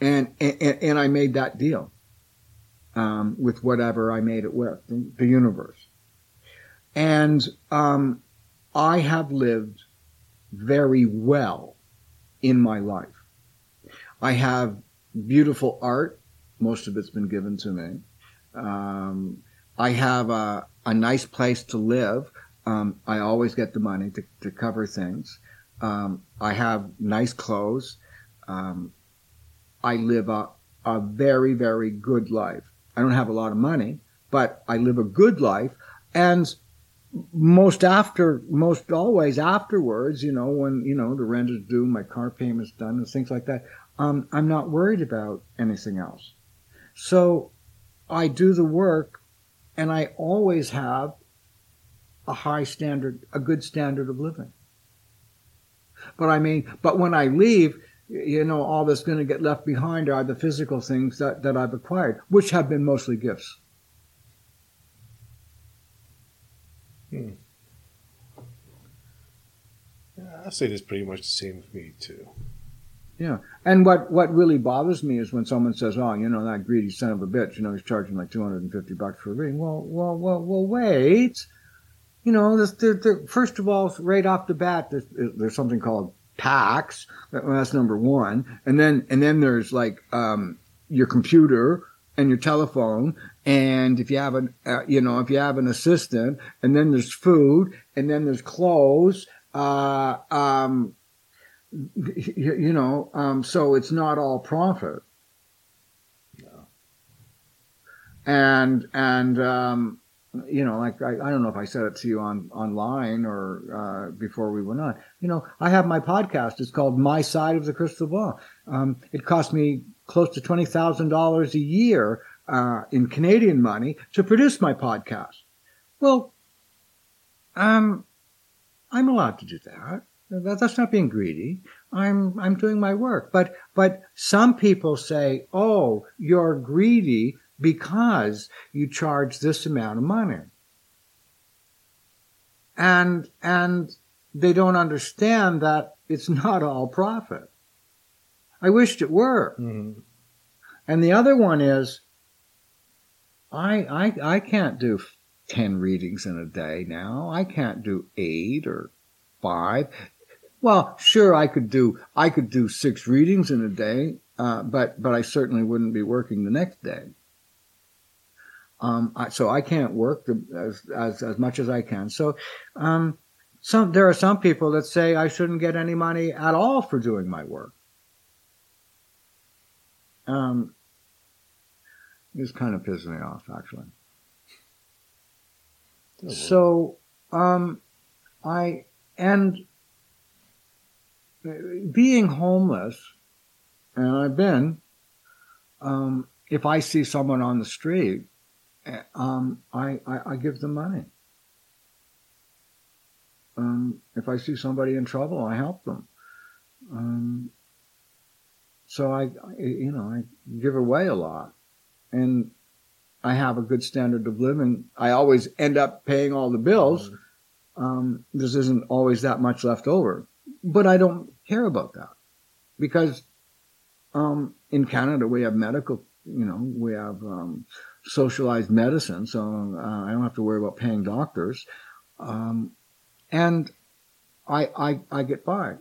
it. And I made that deal, with whatever I made it with, the universe. And, I have lived very well in my life. I have beautiful art. Most of it's been given to me. I have a nice place to live. I always get the money to cover things. I have nice clothes. I live a very, very good life. I don't have a lot of money, but I live a good life. And most always afterwards, when, the rent is due, my car payment's done and things like that, I'm not worried about anything else. So I do the work, and I always have a high standard, a good standard of living. But when I leave, all that's going to get left behind are the physical things that I've acquired, which have been mostly gifts. Yeah, I say it's pretty much the same for me too. Yeah, and what really bothers me is when someone says, "Oh, that greedy son of a bitch, he's charging like $250 for a reading." Well, wait. First of all, right off the bat, there's something called tax. That's number one, and then there's like your computer and your telephone, and if you have an assistant, and then there's food, and then there's clothes. So it's not all profit. No. And I don't know if I said it to you online or before we went on. I have my podcast. It's called My Side of the Crystal Ball. It cost me close to $20,000 a year in Canadian money to produce my podcast. Well, I'm allowed to do that. That's not being greedy. I'm doing my work. But some people say, "Oh, you're greedy because you charge this amount of money." And they don't understand that it's not all profit. I wished it were. Mm-hmm. And the other one is, I can't do 10 readings in a day now. I can't do 8 or 5. Well, sure, I could do 6 readings in a day, but I certainly wouldn't be working the next day. So I can't work as much as I can. So there are some people that say I shouldn't get any money at all for doing my work. It's kind of pissing me off, actually. Oh, so being homeless, and I've been, if I see someone on the street, I give them money. If I see somebody in trouble, I help them. So I give away a lot, and I have a good standard of living. I always end up paying all the bills. This isn't always that much left over, but I don't care about that because in Canada we have medical, we have socialized medicine, so I don't have to worry about paying doctors, and I get by.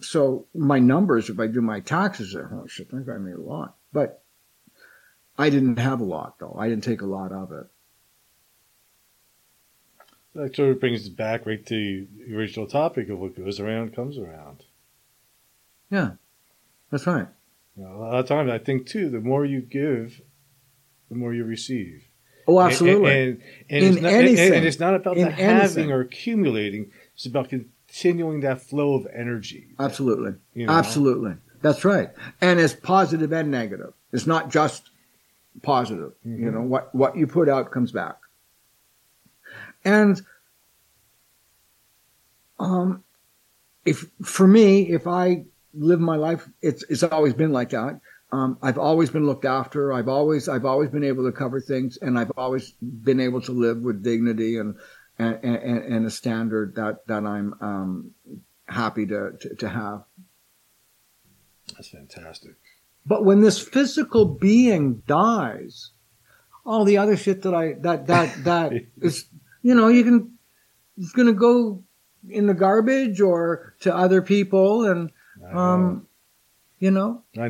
So my numbers, if I do my taxes, oh shit, I made a lot, but I didn't have a lot though. I didn't take a lot of it. That sort of brings us back right to the original topic of what goes around comes around. Yeah, that's right. A lot of times I think too, the more you give, the more you receive. Oh, absolutely. And it's not about the having or accumulating. It's about continuing that flow of energy. Absolutely. Absolutely. That's right. And it's positive and negative. It's not just positive. Mm-hmm. What you put out comes back. And if I live my life, it's always been like that. I've always been looked after. I've always been able to cover things, and I've always been able to live with dignity and a standard that I'm happy to have. That's fantastic. But when this physical being dies, all the other shit that is, it's going to go in the garbage or to other people, and I know. I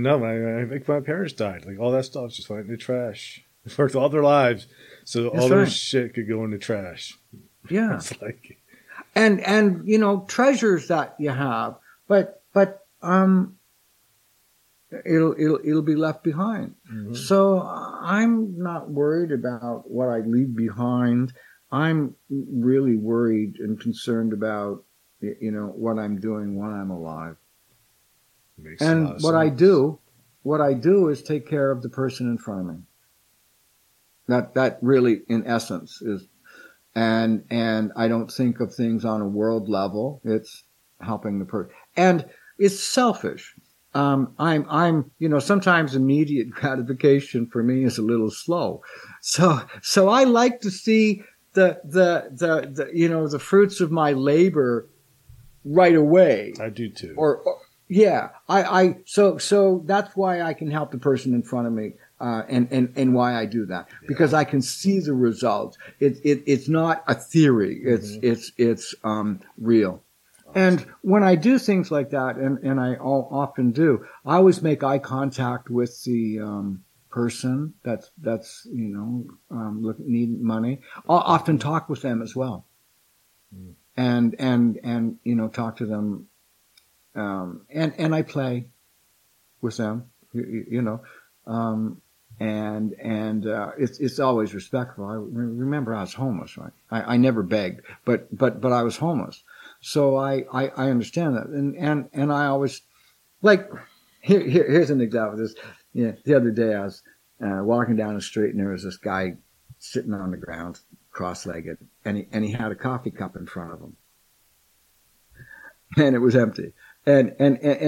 think my parents died. Like all that stuff just went in the trash. They worked all their lives, so all their shit could go in the trash. Yeah, it's like, and treasures that you have It'll be left behind. Mm-hmm. So I'm not worried about what I leave behind. I'm really worried and concerned about, you know, what I'm doing when I'm alive. Makes and a lot of what sense. What I do is take care of the person in front of me. That really, in essence, is, and I don't think of things on a world level. It's helping the person, and it's selfish. Sometimes immediate gratification for me is a little slow. So I like to see the fruits of my labor right away. I do too. So that's why I can help the person in front of me, and why I do that, because I can see the results. It's not a theory. It's real. And when I do things like that, and I often do, I always make eye contact with the person needing money. I'll often talk with them as well, and talk to them, and I play with them, it's always respectful. I remember I was homeless, right? I never begged, but I was homeless. So I understand that. And I always, like, here's an example of this. Yeah, the other day I was walking down the street, and there was this guy sitting on the ground, cross-legged, and he had a coffee cup in front of him. And it was empty. And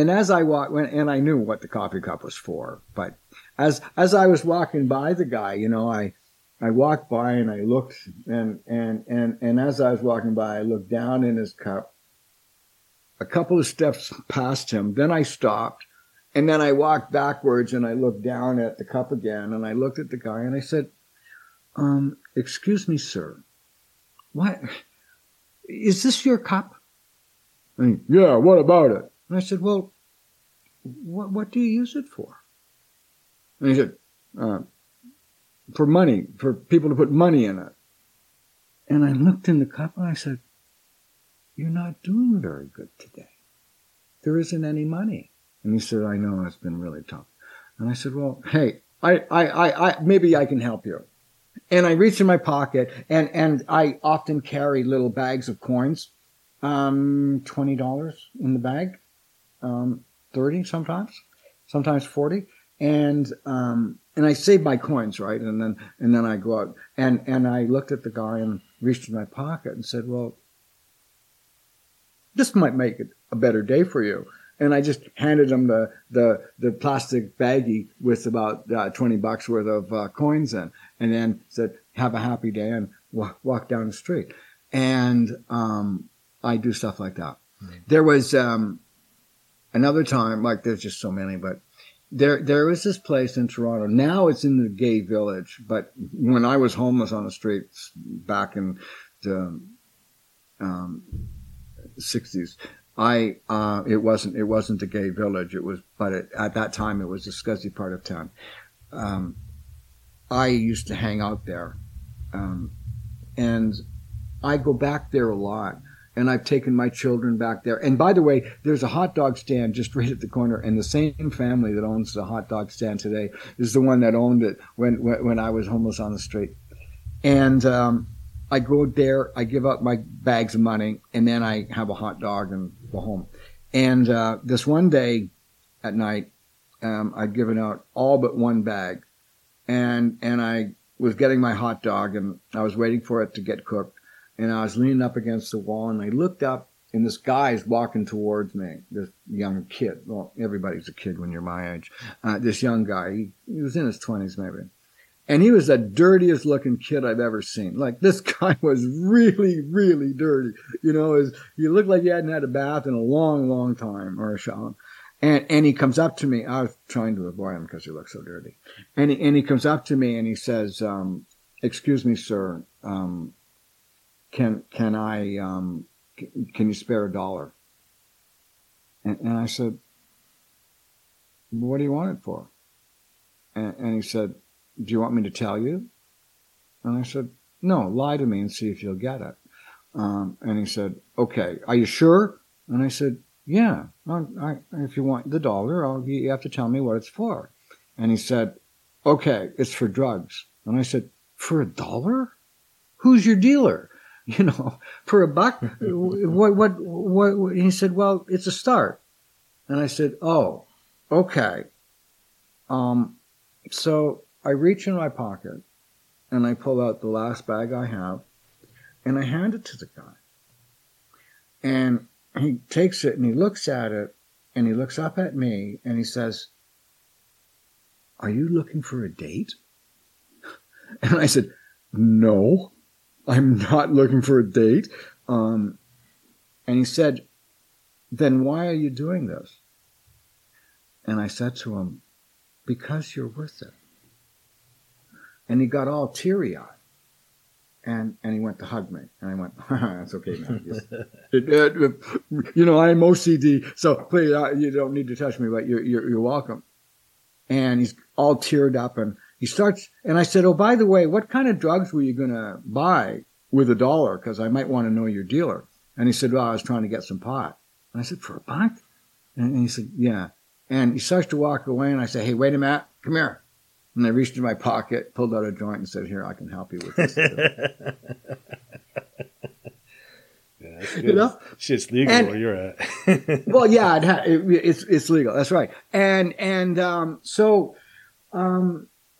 as I walked, and I knew what the coffee cup was for, but as I was walking by the guy, I walked by and I looked, and as I was walking by, I looked down in his cup, a couple of steps past him. Then I stopped, and then I walked backwards, and I looked down at the cup again, and I looked at the guy, and I said, excuse me, sir, what, is this your cup? And he, yeah, what about it? And I said, well, what do you use it for? And he said, for money, for people to put money in it. And I looked in the cup and I said, you're not doing very good today. There isn't any money. And he said, I know, it's been really tough. And I said, well, hey, I maybe I can help you. And I reached in my pocket, and I often carry little bags of coins, $20 in the bag, 30 sometimes 40. And I saved my coins, right? And then I go out, and I looked at the guy and reached in my pocket and said, well, this might make it a better day for you. And I just handed him the plastic baggie with about $20 worth of coins in, and then said, have a happy day, and walk down the street. And I do stuff like that. Mm-hmm. There was another time, like, there's just so many, but There is this place in Toronto. Now it's in the gay village, but when I was homeless on the streets back in the 60s, it wasn't the gay village. It was, at that time it was a scuzzy part of town. I used to hang out there, and I go back there a lot. And I've taken my children back there. And by the way, there's a hot dog stand just right at the corner. And the same family that owns the hot dog stand today is the one that owned it when I was homeless on the street. And I go there, I give up my bags of money, and then I have a hot dog and go home. And this one day at night, I'd given out all but one bag. And I was getting my hot dog, and I was waiting for it to get cooked. And I was leaning up against the wall, and I looked up, and this guy's walking towards me, this young kid. Well, everybody's a kid when you're my age. This young guy, he was in his 20s maybe. And he was the dirtiest looking kid I've ever seen. Like, this guy was really, really dirty. He looked like he hadn't had a bath in a long, long time, or a shower. And he comes up to me. I was trying to avoid him because he looked so dirty. And he comes up to me, and he says, excuse me, sir, Can you spare $1? And I said, what do you want it for? And he said, do you want me to tell you? And I said, no, lie to me and see if you'll get it. And he said, okay, are you sure? And I said, yeah, if you want the dollar, you have to tell me what it's for. And he said, okay, it's for drugs. And I said, for $1? Who's your dealer? You know, for $1? What? And he said, well, it's a start. And I said, oh, okay. So I reach in my pocket and I pull out the last bag I have and I hand it to the guy. And he takes it and he looks at it and he looks up at me and he says, are you looking for a date? And I said, no, I'm not looking for a date. And he said, then why are you doing this? And I said to him, because you're worth it. And he got all teary-eyed. And he went to hug me. And I went, that's okay, man. You know, I'm OCD, so please, you don't need to touch me, but you're welcome. And he's all teared up, and he starts, and I said, oh, by the way, what kind of drugs were you going to buy with $1? Because I might want to know your dealer. And he said, well, I was trying to get some pot. And I said, for $1? And he said, yeah. And he starts to walk away, and I say, hey, wait a minute, come here. And I reached in my pocket, pulled out a joint, and said, here, I can help you with this. Yeah, that's good. You know? Shit's legal where you're at. Well, yeah, it's legal. That's right. And so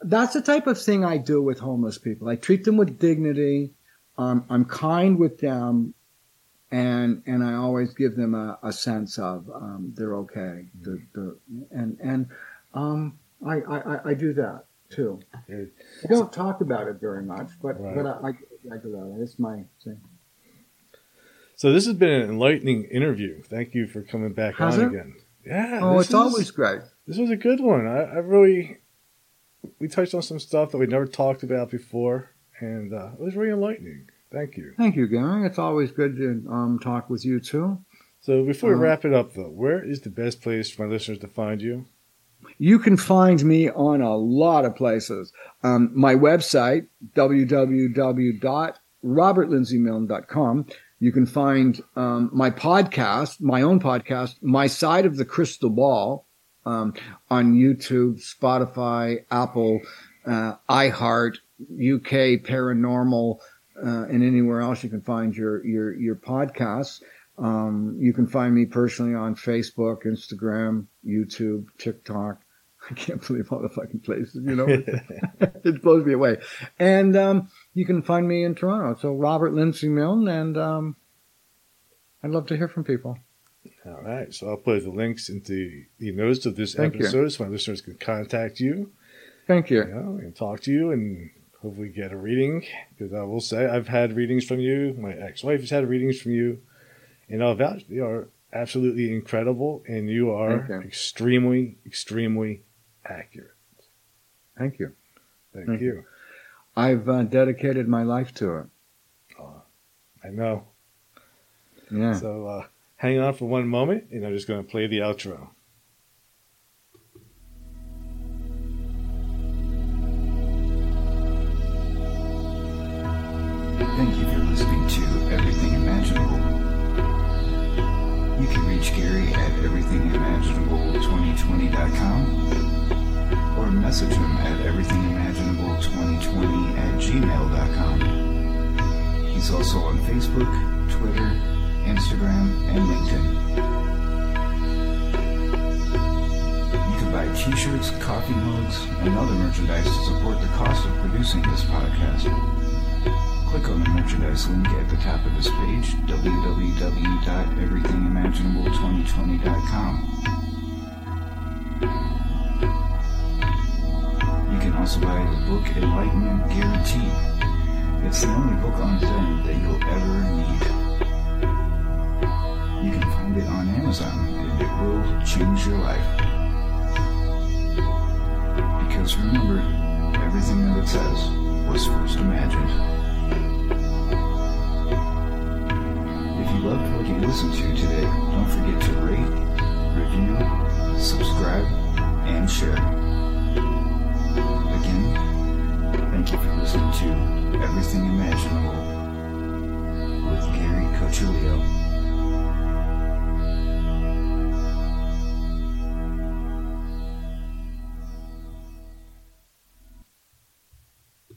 that's the type of thing I do with homeless people. I treat them with dignity. I'm kind with them. And I always give them a sense of they're okay. I do that too. Good. I don't talk about it very much, but right. But I do that. It's my thing. So this has been an enlightening interview. Thank you for coming back again. Yeah. Oh, it's always great. This was a good one. We touched on some stuff that we never talked about before, and it was really enlightening. Thank you. Thank you, Gary. It's always good to talk with you, too. So before we wrap it up, though, where is the best place for my listeners to find you? You can find me on a lot of places. My website, www.robertlindsayMilne.com. You can find my own podcast, My Side of the Crystal Ball, on YouTube, Spotify, Apple, iHeart, UK Paranormal, and anywhere else you can find your podcasts. You can find me personally on Facebook, Instagram, YouTube, TikTok. I can't believe all the fucking places, you know. It blows me away. And you can find me in Toronto. So Robert Lindsay Milne, and I'd love to hear from people. All right. So I'll put the links into the notes of this episode so my listeners can contact you. Thank you. You know, and talk to you and hopefully get a reading, because I will say I've had readings from you. My ex-wife has had readings from you. And I'll vouch, they are absolutely incredible, and you are extremely, extremely accurate. Thank you. Thank you. I've dedicated my life to it. I know. Yeah. So hang on for one moment, and I'm just going to play the outro. Thank you for listening to Everything Imaginable. You can reach Gary at everythingimaginable2020.com or message him at everythingimaginable2020@gmail.com. He's also on Facebook, Twitter, Instagram, and LinkedIn. You can buy t-shirts, coffee mugs, and other merchandise to support the cost of producing this podcast. Click on the merchandise link at the top of this page, www.everythingimaginable2020.com. You can also buy the book Enlightenment Guaranteed. It's the only book on Zen that you'll ever need. You can find it on Amazon, and it will change your life. Because remember, everything that it says was first imagined. If you loved what you listened to today, don't forget to rate, review, subscribe, and share. Again, thank you for listening to Everything Imaginable with Gary Cacciolillo.